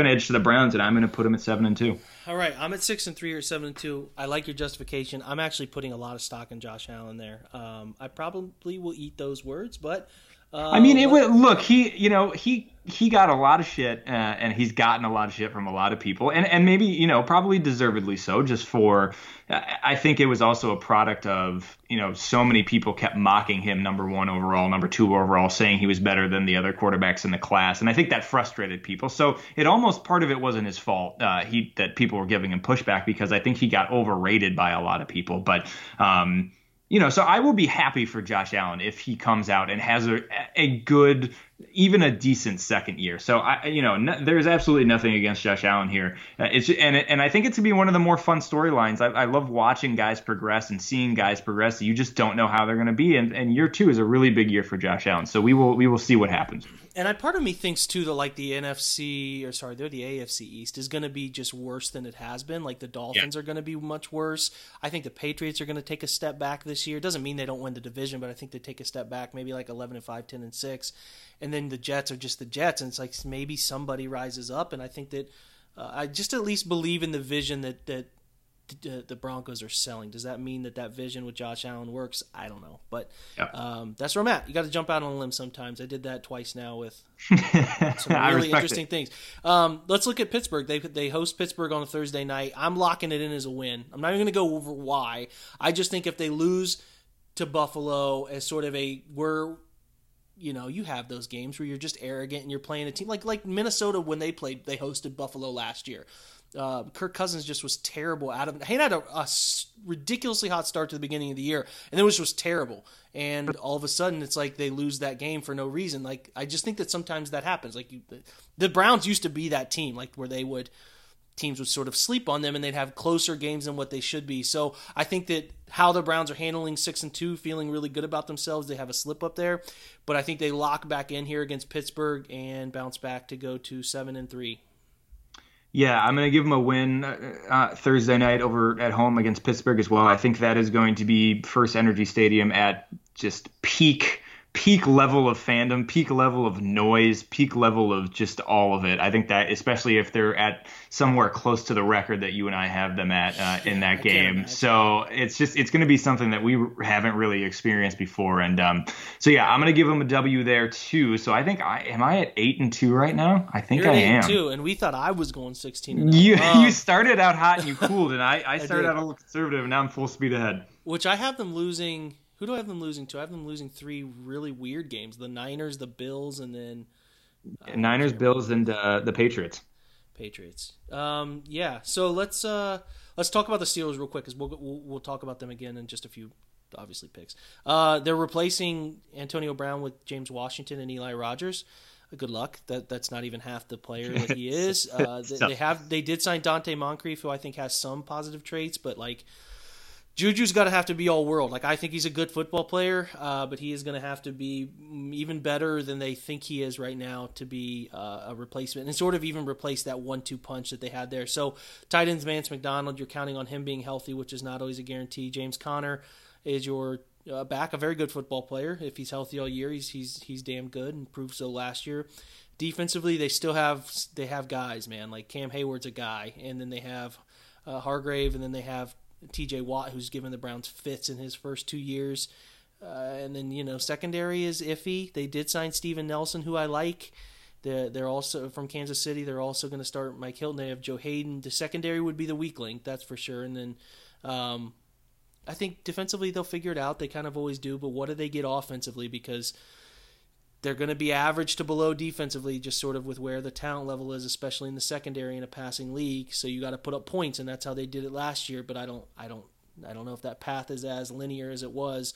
edge to the Browns, and I'm going to put them at 7-2. All right, I'm at 6-3 or 7-2. I like your justification. I'm actually putting a lot of stock in Josh Allen there. I probably will eat those words, but he got a lot of shit, and he's gotten a lot of shit from a lot of people, and maybe probably deservedly so. Just for, I think it was also a product of so many people kept mocking him, number one overall, number two overall, saying he was better than the other quarterbacks in the class, and I think that frustrated people. So it almost, part of it wasn't his fault that people were giving him pushback, because I think he got overrated by a lot of people, but. So I will be happy for Josh Allen if he comes out and has a good, even a decent second year. So there's absolutely nothing against Josh Allen here. And I think it's gonna be one of the more fun storylines. I love watching guys progress and seeing guys progress. You just don't know how they're gonna be. And year two is a really big year for Josh Allen. So we will see what happens. And part of me thinks too that like the the AFC East is going to be just worse than it has been. Like the Dolphins are going to be much worse. I think the Patriots are going to take a step back this year. It doesn't mean they don't win the division, but I think they take a step back, maybe like 11-5, 10-6, and then the Jets are just the Jets. And it's like maybe somebody rises up. And I think that I just at least believe in the vision that the Broncos are selling. Does that mean that vision with Josh Allen works? I don't know, but that's where I'm at. You got to jump out on a limb sometimes. I did that twice now with some really interesting things. Let's look at Pittsburgh. They host Pittsburgh on a Thursday night. I'm locking it in as a win. I'm not even going to go over why. I just think if they lose to Buffalo as sort of you have those games where you're just arrogant and you're playing a team like Minnesota when they hosted Buffalo last year. Kirk Cousins just was terrible out of it. He had a ridiculously hot start to the beginning of the year, and it was terrible. And all of a sudden, it's like they lose that game for no reason. Like I just think that sometimes that happens. Like the Browns used to be that team, like where teams would sort of sleep on them, and they'd have closer games than what they should be. So I think that how the Browns are handling 6-2, feeling really good about themselves. They have a slip up there, but I think they lock back in here against Pittsburgh and bounce back to go to 7-3. Yeah, I'm going to give them a win Thursday night over at home against Pittsburgh as well. I think that is going to be First Energy Stadium at just peak level of fandom, peak level of noise, peak level of just all of it. I think that, especially if they're at somewhere close to the record that you and I have them at in that game. So it's going to be something that we haven't really experienced before. And I'm going to give them a W there too. So I think am I at 8-2 right now? I think I am. 8-2, and we thought I was going 16-0. You started out hot and you cooled, and I started out a little conservative, and now I'm full speed ahead. Which I have them losing. Who do I have them losing to? I have them losing three really weird games: the Niners, the Bills, and then Niners, Bills, and the Patriots. So let's talk about the Steelers real quick, because we'll talk about them again in just a few, obviously, picks. They're replacing Antonio Brown with James Washington and Eli Rogers. Good luck. That's not even half the player that he is. They did sign Dante Moncrief, who I think has some positive traits, but like. Juju's got to have to be all world. Like, I think he's a good football player, but he is going to have to be even better than they think he is right now to be a replacement and sort of even replace that 1-2 punch that they had there. So tight ends, Vance McDonald, you're counting on him being healthy, which is not always a guarantee. James Conner is your back, a very good football player. If he's healthy all year, he's damn good and proved so last year. Defensively, they still have guys, man. Like, Cam Hayward's a guy, and then they have Hargrave, and then they have TJ Watt, who's given the Browns fits in his first 2 years. And then, you know, secondary is iffy. They did sign Steven Nelson, who I like. They're also from Kansas City. They're also going to start Mike Hilton. They have Joe Hayden. The secondary would be the weak link, that's for sure. And then I think defensively they'll figure it out. They kind of always do. But what do they get offensively? Because they're going to be average to below defensively, just sort of with where the talent level is, especially in the secondary in a passing league. So you got to put up points, and that's how they did it last year. But I don't know if that path is as linear as it was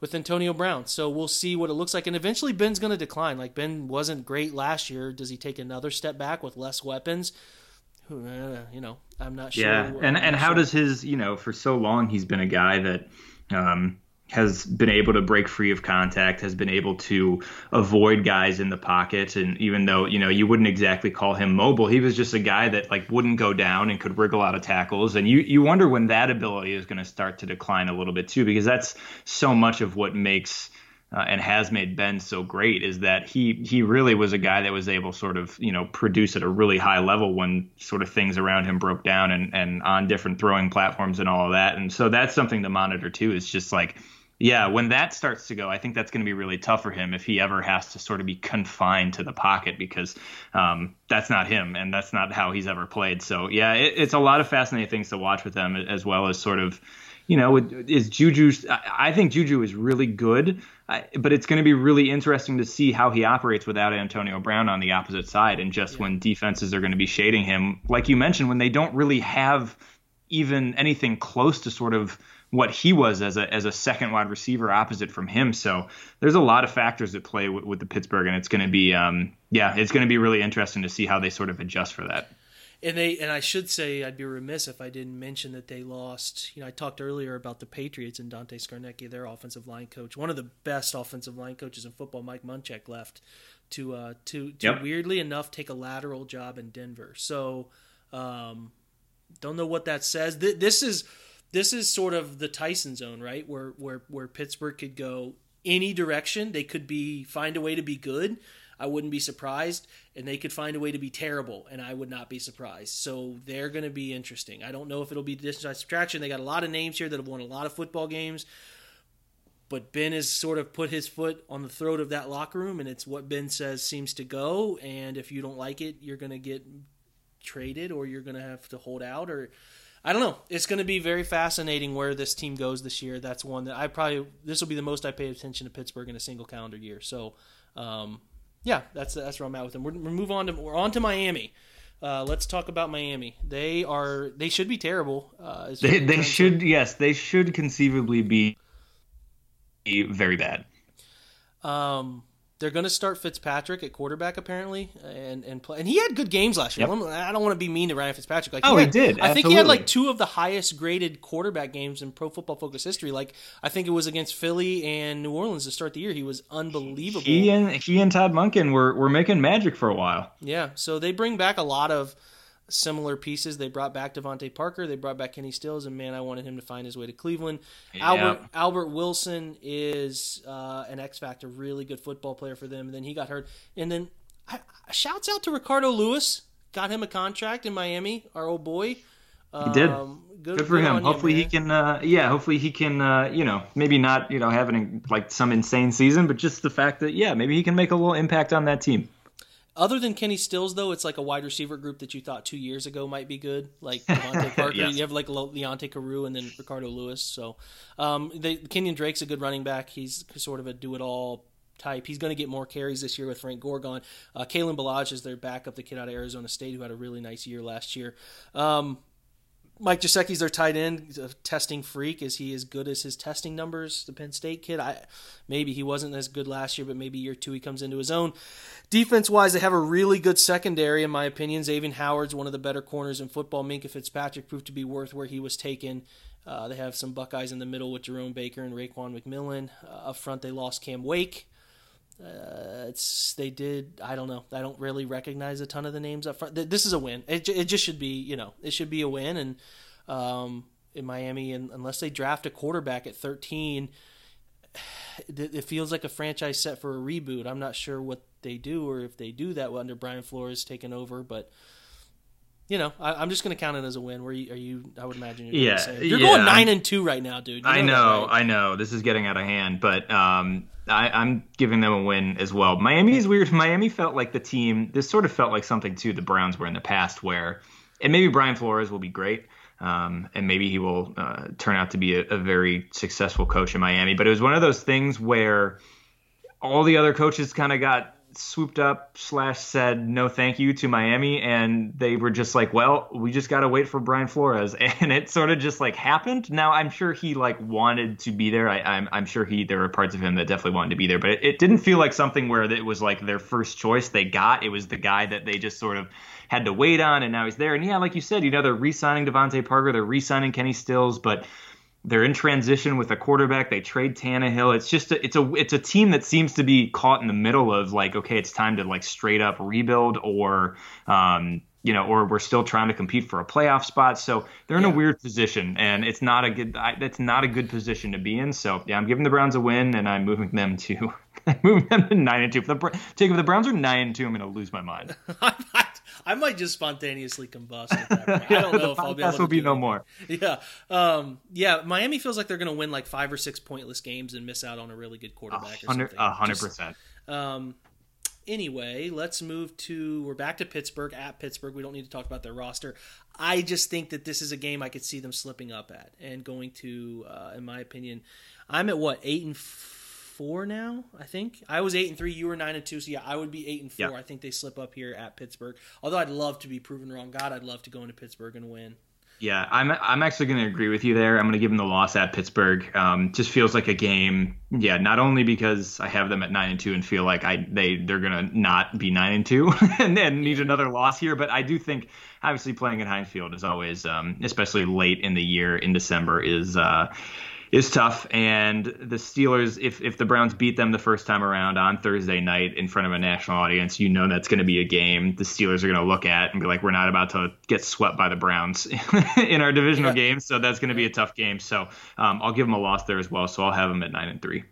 with Antonio Brown. So we'll see what it looks like. And eventually Ben's going to decline. Like, Ben wasn't great last year. Does he take another step back with less weapons? You know, I'm not sure. Yeah, and how does his, you know, for so long he's been a guy that has been able to break free of contact, has been able to avoid guys in the pocket. And even though, you know, you wouldn't exactly call him mobile, he was just a guy that, like, wouldn't go down and could wriggle out of tackles. And you wonder when that ability is going to start to decline a little bit too, because that's so much of what makes and has made Ben so great, is that he really was a guy that was able sort of, you know, produce at a really high level when sort of things around him broke down and on different throwing platforms and all of that. And so that's something to monitor too. It's just like, yeah, when that starts to go, I think that's going to be really tough for him if he ever has to sort of be confined to the pocket, because that's not him and that's not how he's ever played. So, yeah, it's a lot of fascinating things to watch with them, as well as sort of, you know, is Juju. I think Juju is really good, but it's going to be really interesting to see how he operates without Antonio Brown on the opposite side, and just when defenses are going to be shading him, like you mentioned, when they don't really have even anything close to sort of what he was as a second wide receiver opposite from him. So there's a lot of factors at play with the Pittsburgh, and it's going to be it's going to be really interesting to see how they sort of adjust for that. And I should say, I'd be remiss if I didn't mention that they lost, you know, I talked earlier about the Patriots and Dante Scarnecchia, their offensive line coach, one of the best offensive line coaches in football, Mike Munchak, left to weirdly enough take a lateral job in Denver. So don't know what that says. This is sort of the Tyson zone, right? Where Pittsburgh could go any direction. They could find a way to be good. I wouldn't be surprised. And they could find a way to be terrible, and I would not be surprised. So they're going to be interesting. I don't know if it'll be addition by subtraction. They got a lot of names here that have won a lot of football games. But Ben has sort of put his foot on the throat of that locker room, and it's what Ben says seems to go. And if you don't like it, you're going to get traded, or you're going to have to hold out, or I don't know. It's going to be very fascinating where this team goes this year. That's one that this will be the most I pay attention to Pittsburgh in a single calendar year. So, that's where I'm at with them. We're on to Miami. Let's talk about Miami. They should be terrible. They should conceivably be very bad. They're going to start Fitzpatrick at quarterback, apparently, and play. And he had good games last year. Yep. I don't want to be mean to Ryan Fitzpatrick. Like, he did. Absolutely. I think he had like two of the highest graded quarterback games in Pro Football Focus history. Like, I think it was against Philly and New Orleans to start the year. He was unbelievable. He and Todd Monken were making magic for a while. Yeah, so they bring back a lot of similar pieces. They brought back Devontae Parker. They brought back Kenny Stills, and man, I wanted him to find his way to Cleveland. Yeah. Albert Wilson is an X factor, really good football player for them. And then he got hurt. And then shouts out to Ricardo Lewis, got him a contract in Miami, our old boy. He did. Good for him. Hopefully he can, you know, maybe not, you know, having like some insane season, but just the fact that, yeah, maybe he can make a little impact on that team. Other than Kenny Stills, though, it's like a wide receiver group that you thought 2 years ago might be good, like Devontae Parker. Yes. You have like Leonte Carew and then Ricardo Lewis. So Kenyon Drake's a good running back. He's sort of a do-it-all type. He's going to get more carries this year with Frank Gore gone. Kalen Ballage is their backup, the kid out of Arizona State who had a really nice year last year. Mike Gesicki's their tight end. He's a testing freak. Is he as good as his testing numbers? The Penn State kid? Maybe he wasn't as good last year, but maybe year two he comes into his own. Defense-wise, they have a really good secondary, in my opinion. Xavier Howard's one of the better corners in football. Minkah Fitzpatrick proved to be worth where he was taken. They have some Buckeyes in the middle with Jerome Baker and Raekwon McMillan. Up front, they lost Cam Wake. I don't know. I don't really recognize a ton of the names up front. This is a win. It just should be, it should be a win. And in Miami, and unless they draft a quarterback at 13, it feels like a franchise set for a reboot. I'm not sure what they do or if they do that under Brian Flores taking over, but I'm just going to count it as a win. I would imagine you're going 9-2 right now, dude. I know. This is getting out of hand, but I'm giving them a win as well. Miami is weird. Miami felt like the team. This sort of felt like something too the Browns were in the past, where, and maybe Brian Flores will be great. And maybe he will turn out to be a very successful coach in Miami. But it was one of those things where all the other coaches kind of got swooped up / said no thank you to Miami. And they were just like, well, we just got to wait for Brian Flores. And it sort of just happened. Now, I'm sure he wanted to be there. I'm sure there were parts of him that definitely wanted to be there. But it didn't feel like something where it was their first choice they got. It was the guy that they just sort of had to wait on, and now he's there. And yeah, like you said, they're re-signing Devontae Parker, they're re-signing Kenny Stills, but they're in transition with a quarterback. They trade Tannehill. It's just it's a team that seems to be caught in the middle of okay, it's time to straight up rebuild, or or we're still trying to compete for a playoff spot. So they're in a weird position, and it's not a good. That's not a good position to be in. So yeah, I'm giving the Browns a win, and I'm moving them to 9-2. If the Browns are 9-2, I'm going to lose my mind. I might just spontaneously combust at that point. I don't know if I'll be able to. Will be no more. Yeah. Miami feels they're going to win 5 or 6 pointless games and miss out on a really good quarterback or something. 100%. Anyway, let's move to – we're back to Pittsburgh, at Pittsburgh. We don't need to talk about their roster. I just think that this is a game I could see them slipping up at and going to, in my opinion, I'm at 8-4 now, I think. I was 8-3, you were 9-2, so yeah, I would be 8-4. Yeah. I think they slip up here at Pittsburgh. Although I'd love to be proven wrong. God, I'd love to go into Pittsburgh and win. Yeah, I'm actually going to agree with you there. I'm going to give them the loss at Pittsburgh. Just feels like a game. Yeah, not only because I have them at 9-2 and feel like they're going to not be 9-2 and then need another loss here, but I do think obviously playing at Heinz Field is always, especially late in the year in December, is tough. And the Steelers, if the Browns beat them the first time around on Thursday night in front of a national audience, that's going to be a game the Steelers are going to look at and be like, we're not about to get swept by the Browns in our divisional game. So that's going to be a tough game. So I'll give them a loss there as well. So I'll have them at 9-3.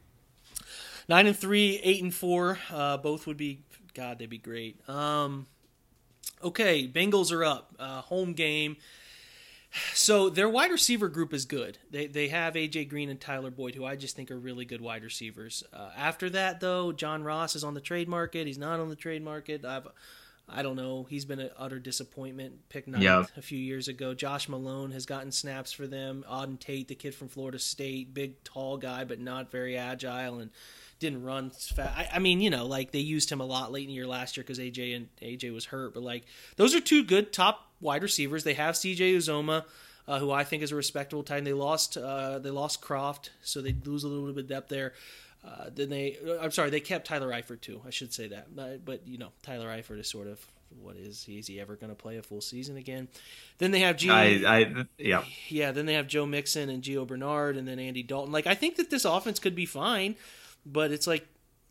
9-3, 8-4. Both would be, God, they'd be great. Okay, Bengals are up. Home game. So their wide receiver group is good. They have AJ Green and Tyler Boyd, who I just think are really good wide receivers. After that, though, John Ross is on the trade market. He's not on the trade market. I don't know. He's been an utter disappointment. Pick 9th a few years ago. Josh Malone has gotten snaps for them. Auden Tate, the kid from Florida State, big, tall guy, but not very agile and didn't run fast. They used him a lot late in the year last year because AJ was hurt. But those are two good top wide receivers. They have CJ Uzoma, who I think is a respectable tight end. They lost Croft, so they lose a little bit of depth there. They kept Tyler Eifert too. I should say that, but Tyler Eifert is sort of is he ever going to play a full season again? Then they have Then they have Joe Mixon and Gio Bernard, and then Andy Dalton. I think that this offense could be fine, but it's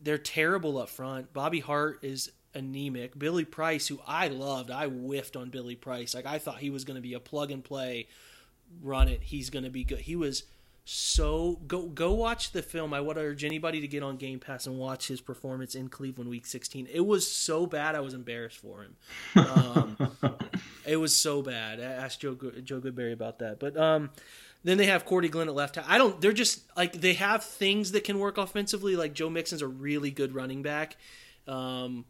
they're terrible up front. Bobby Hart is anemic. Billy Price, who I loved, I whiffed on Billy Price. I thought he was going to be a plug and play, run it. He's going to be good. He was. So go watch the film. I would urge anybody to get on Game Pass and watch his performance in Cleveland Week 16. It was so bad I was embarrassed for him. It was so bad. I asked Joe Goodberry about that. But then they have Cordy Glenn at left tackle. They're just they have things that can work offensively. Joe Mixon's a really good running back, and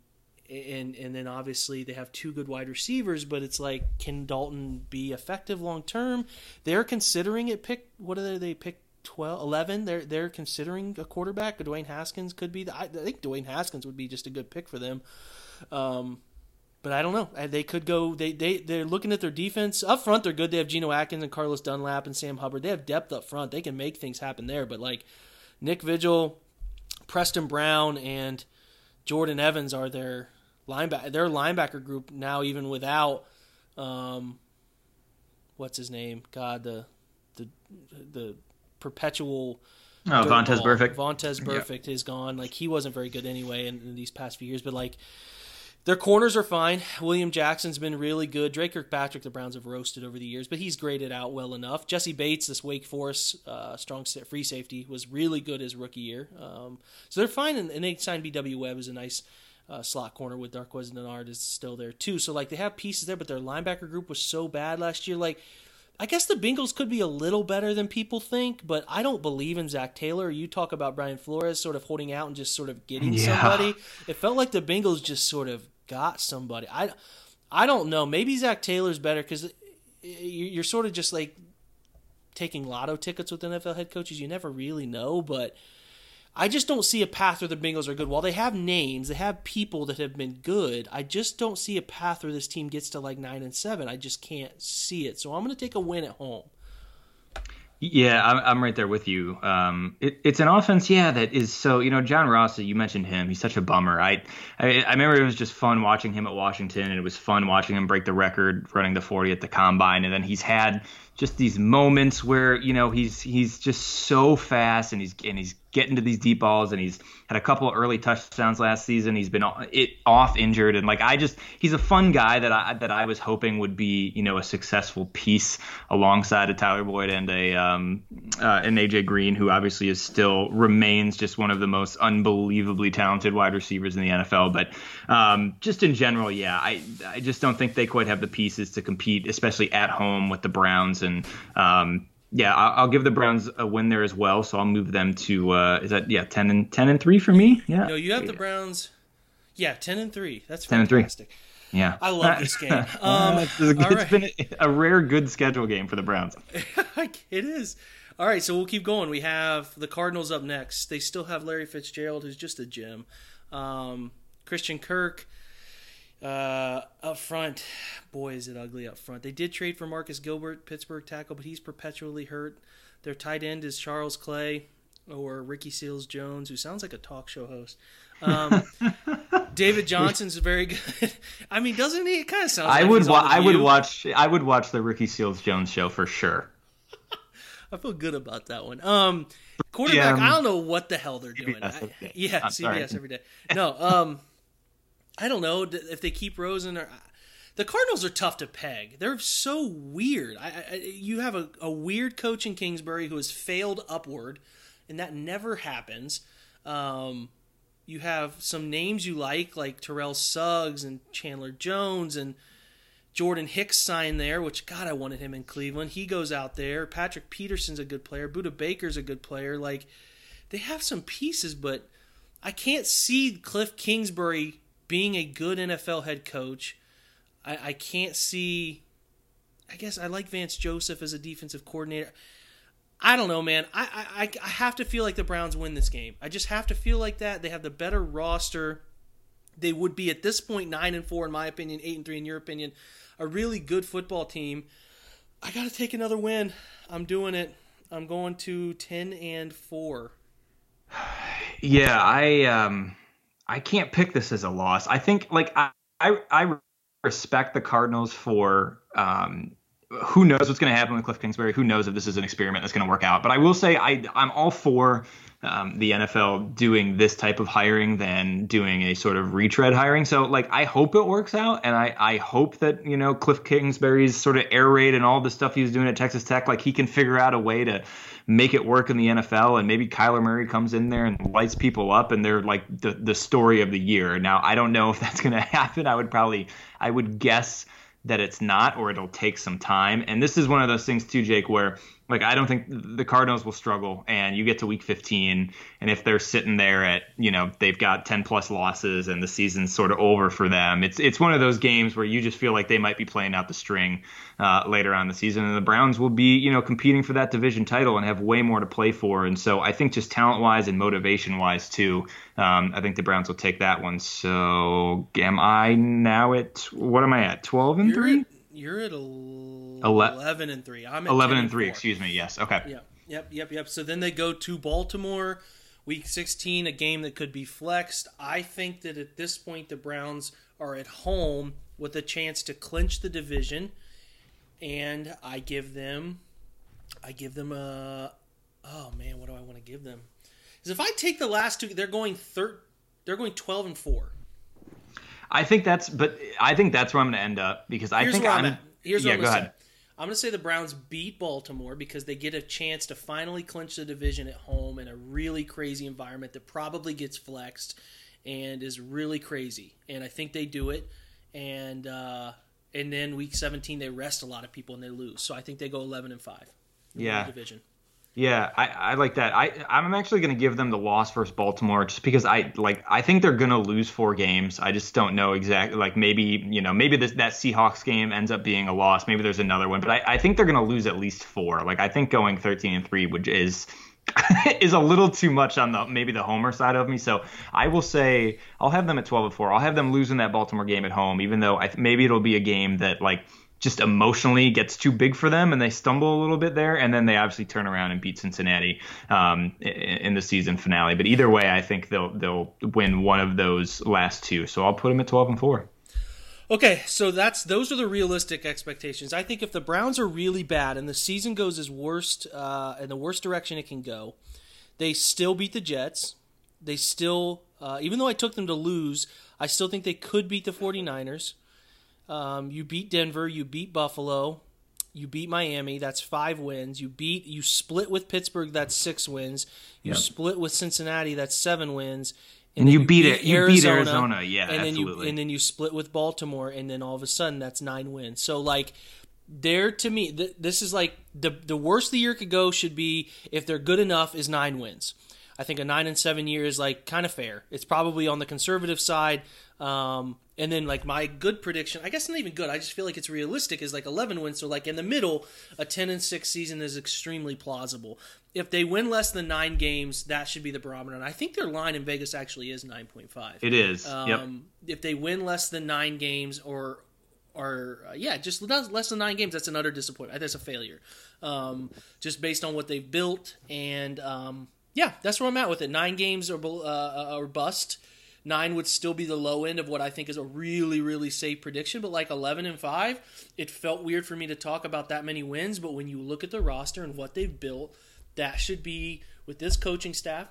then obviously they have two good wide receivers, but it's can Dalton be effective long term? They're considering it. Pick 12, 11. They're considering a quarterback. Dwayne Haskins could be. I think Dwayne Haskins would be just a good pick for them. But I don't know. They could go. They're looking at their defense up front. They're good. They have Geno Atkins and Carlos Dunlap and Sam Hubbard. They have depth up front. They can make things happen there. But Nick Vigil, Preston Brown, and Jordan Evans are their linebacker group now, even without what's his name? God, the the perpetual. Oh, Vontaze Burfict. Vontaze Burfict is gone. Like, he wasn't very good anyway in these past few years, but like their corners are fine. William Jackson's been really good. Drake Kirkpatrick, the Browns have roasted over the years, but he's graded out well enough. Jesse Bates, this Wake Forest strong free safety, was really good his rookie year. So they're fine, and they signed B.W. Webb as a nice slot corner with Darqueze Dennard is still there too. So like they have pieces there, but their linebacker group was so bad last year. Like, I guess the Bengals could be a little better than people think, but I don't believe in Zach Taylor. You talk about Brian Flores sort of holding out and just sort of getting somebody. It felt like the Bengals just sort of got somebody. I don't know. Maybe Zach Taylor's better because you're sort of just like taking lotto tickets with NFL head coaches. You never really know, but I just don't see a path where the Bengals are good. While they have names, they have people that have been good, I just don't see a path where this team gets to like 9-7. I just can't see it. So I'm going to take a win at home. Yeah, I'm right there with you. It's an offense, that is so, John Ross, you mentioned him. He's such a bummer. I remember it was just fun watching him at Washington, and it was fun watching him break the record running the 40 at the Combine. And then he's had just these moments where, he's just so fast, and he's getting to these deep balls, and he's had a couple of early touchdowns last season. He's been off injured, and he's a fun guy that I was hoping would be, a successful piece alongside a Tyler Boyd and an AJ Green, who obviously remains just one of the most unbelievably talented wide receivers in the NFL. But just in general, I just don't think they quite have the pieces to compete, especially at home with the Browns. And I'll give the Browns a win there as well. So I'll move them to 10-3 for me. Yeah. No, you have the Browns. Yeah, 10-3. That's fantastic. 10-3. Yeah, I love this game. It's been a rare good schedule game for the Browns. It is. All right, so we'll keep going. We have the Cardinals up next. They still have Larry Fitzgerald, who's just a gem. Christian Kirk. Up front, boy, is it ugly up front. They did trade for Marcus Gilbert, Pittsburgh tackle, but he's perpetually hurt. Their tight end is Charles Clay or Ricky Seals-Jones, who sounds like a talk show host. David Johnson's very good. I mean, doesn't he? It kind of sounds like I would watch the Ricky Seals-Jones show for sure. I feel good about that one. Quarterback, I don't know what the hell they're doing. CBS every day. No, I don't know if they keep Rosen or the Cardinals are tough to peg. They're so weird. You have a weird coach in Kingsbury who has failed upward, and that never happens. You have some names you like Terrell Suggs and Chandler Jones and Jordan Hicks signed there, which, God, I wanted him in Cleveland. He goes out there. Patrick Peterson's a good player. Buda Baker's a good player. Like, they have some pieces, but I can't see Cliff Kingsbury being a good NFL head coach. I can't see. I guess I like Vance Joseph as a defensive coordinator. I don't know, man. I have to feel like the Browns win this game. I just have to feel like that. They have the better roster. They would be at this point 9-4 in my opinion, 8-3 in your opinion. A really good football team. I got to take another win. I'm doing it. I'm going to 10-4. Yeah, I can't pick this as a loss. I think I respect the Cardinals for who knows what's going to happen with Cliff Kingsbury. Who knows if this is an experiment that's going to work out. But I will say I'm all for the NFL doing this type of hiring than doing a sort of retread hiring. So I hope it works out. And I hope that, Cliff Kingsbury's sort of air raid and all the stuff he was doing at Texas Tech, he can figure out a way to make it work in the NFL, and maybe Kyler Murray comes in there and lights people up and they're like the story of the year. Now, I don't know if that's going to happen. I would guess that it's not, or it'll take some time. And this is one of those things too, Jake, where I don't think the Cardinals will struggle, and you get to week 15. And if they're sitting there at, they've got 10 plus losses and the season's sort of over for them, it's one of those games where you just feel like they might be playing out the string later on in the season. And the Browns will be, competing for that division title and have way more to play for. And so I think just talent wise and motivation wise too, I think the Browns will take that one. So am I now at, what am I at? 12-3? You're at 11-3. I'm at 11-3. Excuse me. Yes. Okay. Yep. So then they go to Baltimore, Week 16, a game that could be flexed. I think that at this point the Browns are at home with a chance to clinch the division, and I give them I give them a... Oh, man, what do I want to give them? Because if I take the last two, they're going 12-4. I think that's where I'm going to end up because Here's what I'm going to say. I'm going to say the Browns beat Baltimore because they get a chance to finally clinch the division at home in a really crazy environment that probably gets flexed and is really crazy. And I think they do it. And then week 17 they rest a lot of people and they lose. So I think they go 11-5. Yeah. The division. Yeah, I like that. I'm actually going to give them the loss versus Baltimore just because I think they're going to lose 4 games. I just don't know exactly. Like maybe that Seahawks game ends up being a loss. Maybe there's another one, but I think they're going to lose at least 4. Like I think going 13-3, which is is a little too much on the homer side of me. So I will say I'll have them at 12-4. I'll have them losing that Baltimore game at home, even though maybe it'll be a game that just emotionally gets too big for them and they stumble a little bit there. And then they obviously turn around and beat Cincinnati in the season finale. But either way, I think they'll win one of those last two. So I'll put them at 12-4. Okay, so those are the realistic expectations. I think if the Browns are really bad and the season goes as worst in the worst direction it can go, they still beat the Jets. They still, even though I took them to lose, I still think they could beat the 49ers. You beat Denver, you beat Buffalo, you beat Miami, that's 5 wins. You split with Pittsburgh, that's 6 wins. You split with Cincinnati, that's 7 wins. And you beat Arizona, yeah, and absolutely. And then you split with Baltimore, and then all of a sudden that's 9 wins. So to me, this is the worst the year could go should be, if they're good enough, is 9 wins. I think a 9-7 year is kind of fair. It's probably on the conservative side. And then my good prediction, I guess not even good, I just feel it's realistic, is 11 wins. So in the middle, a 10-6 season is extremely plausible. If they win less than 9 games, that should be the barometer. And I think their line in Vegas actually is 9.5. It is. If they win less than 9 games just less than 9 games, that's an utter disappointment. That's a failure. Just based on what they've built and yeah, that's where I'm at with it. 9 games or bust. 9 would still be the low end of what I think is a really, really safe prediction. But 11-5, it felt weird for me to talk about that many wins. But when you look at the roster and what they've built, that should be, with this coaching staff,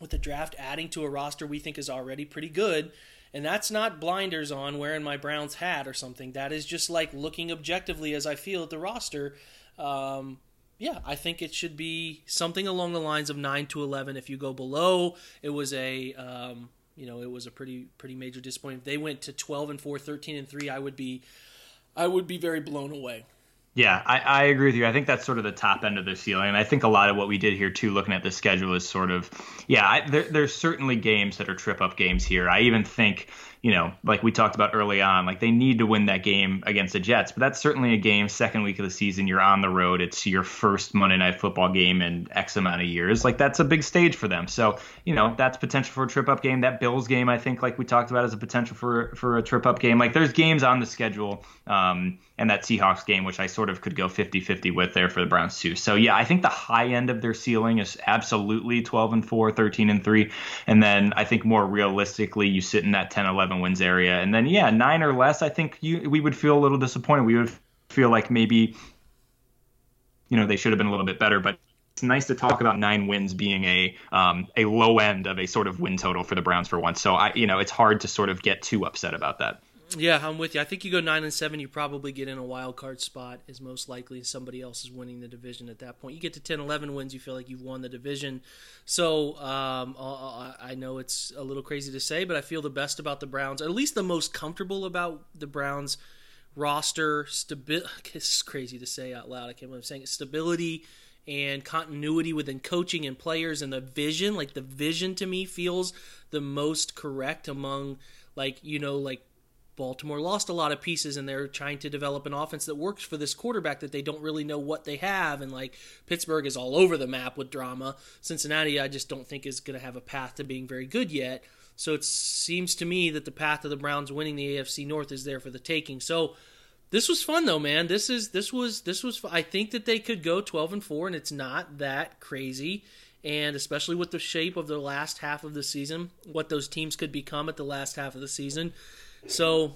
with the draft adding to a roster we think is already pretty good. And that's not blinders on wearing my Browns hat or something. That is just looking objectively as I feel at the roster. Yeah, I think it should be something along the lines of 9-11. If you go below, it was a, it was a pretty major disappointment. If they went to 12-4, 13-3, I would be very blown away. Yeah, I agree with you. I think that's sort of the top end of the ceiling. And I think a lot of what we did here, too, looking at the schedule is sort of, there's certainly games that are trip-up games here. I even think, we talked about early on, they need to win that game against the Jets. But that's certainly a game, second week of the season, you're on the road. It's your first Monday Night Football game in X amount of years. That's a big stage for them. So, that's potential for a trip-up game. That Bills game, I think, we talked about, is a potential for a trip-up game. There's games on the schedule, and that Seahawks game, which I sort of could go 50-50 with there for the Browns, too. So, yeah, I think the high end of their ceiling is absolutely 12-4, 13-3. And then I think more realistically, you sit in that 10-11 wins area, and then 9 or less, I think we would feel a little disappointed. We would feel maybe they should have been a little bit better, but it's nice to talk about 9 wins being a low end of a sort of win total for the Browns for once. So I it's hard to sort of get too upset about that. Yeah, I'm with you. I think you go 9-7, you probably get in a wild card spot, is most likely somebody else is winning the division at that point. You get to 10-11 wins, you feel you've won the division. So I know it's a little crazy to say, but I feel the best about the Browns, at least the most comfortable about the Browns roster. It's crazy to say out loud. I can't believe I'm saying it. Stability and continuity within coaching and players, and the vision. The vision to me feels the most correct among, Baltimore lost a lot of pieces, and they're trying to develop an offense that works for this quarterback that they don't really know what they have. And Pittsburgh is all over the map with drama. Cincinnati, I just don't think is going to have a path to being very good yet. So it seems to me that the path of the Browns winning the AFC North is there for the taking. So this was fun though, man. This was. I think that they could go 12-4, and it's not that crazy. And especially with the shape of the last half of the season, what those teams could become at the last half of the season. So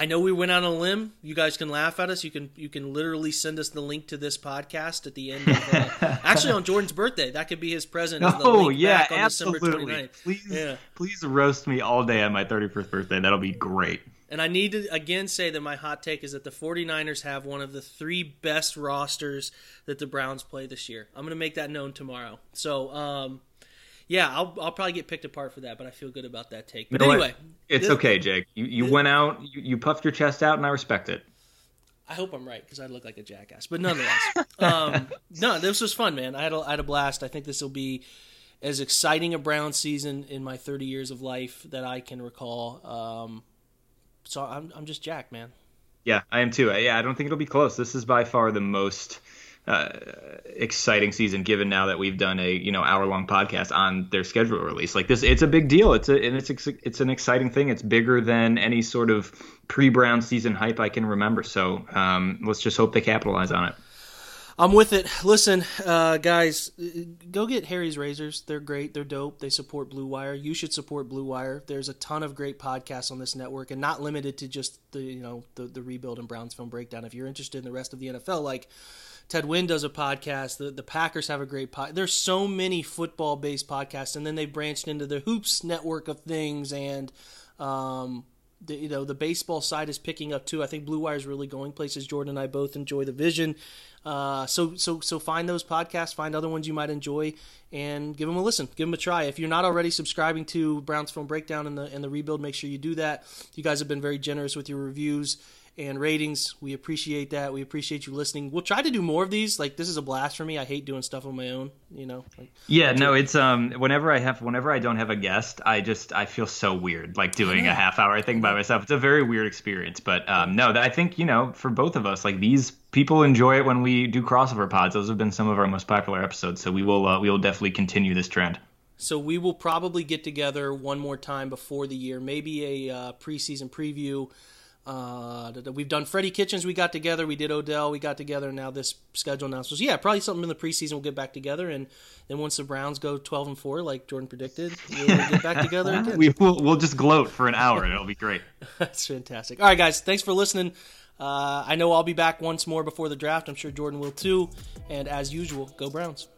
I know we went out on a limb. You guys can laugh at us. You can literally send us the link to this podcast at the end of actually on Jordan's birthday. That could be his present. Oh, yeah, back on absolutely. December 29th. Please roast me all day on my 31st birthday. That'll be great. And I need to, again, say that my hot take is that the 49ers have one of the three best rosters that the Browns play this year. I'm going to make that known tomorrow. So, yeah, I'll probably get picked apart for that, but I feel good about that take. But anyway. It's okay, Jake. You went out, you puffed your chest out, and I respect it. I hope I'm right because I look like a jackass. But nonetheless, no, this was fun, man. I had a blast. I think this will be as exciting a Brown season in my 30 years of life that I can recall. So I'm just jacked, man. Yeah, I am too. I don't think it'll be close. This is by far the most exciting season, given now that we've done a hour-long podcast on their schedule release. Like this, it's a big deal. It's an exciting thing. It's bigger than any sort of pre-Brown season hype I can remember. So let's just hope they capitalize on it. I'm with it. Listen, guys, go get Harry's Razors. They're great. They're dope. They support Blue Wire. You should support Blue Wire. There's a ton of great podcasts on this network, and not limited to just the Rebuild and Browns Film Breakdown. If you're interested in the rest of the NFL, like Ted Wynn does a podcast. The Packers have a great podcast. There's so many football-based podcasts, and then they branched into the Hoops network of things, and the baseball side is picking up too. I think Blue Wire is really going places. Jordan and I both enjoy the vision. So find those podcasts, find other ones you might enjoy, and give them a listen, give them a try. If you're not already subscribing to Browns Film Breakdown and the Rebuild, make sure you do that. You guys have been very generous with your reviews and ratings. We appreciate that. We appreciate you listening. We'll try to do more of these. Like, this is a blast for me. I hate doing stuff on my own, it's whenever I don't have a guest, I feel so weird, like doing a half hour thing by myself. It's a very weird experience, but no, I think, for both of us, like, these people enjoy it when we do crossover pods. Those have been some of our most popular episodes. So we will definitely continue this trend. So we will probably get together one more time before the year, maybe a preseason preview. We've done Freddie Kitchens. We got together. We did Odell. We got together. Now this schedule announcements. Yeah, probably something in the preseason. We'll get back together, and then once the Browns go 12-4, like Jordan predicted, we'll get back together again. We'll just gloat for an hour, and it'll be great. That's fantastic. All right, guys, thanks for listening. I know I'll be back once more before the draft. I'm sure Jordan will too. And as usual, go Browns.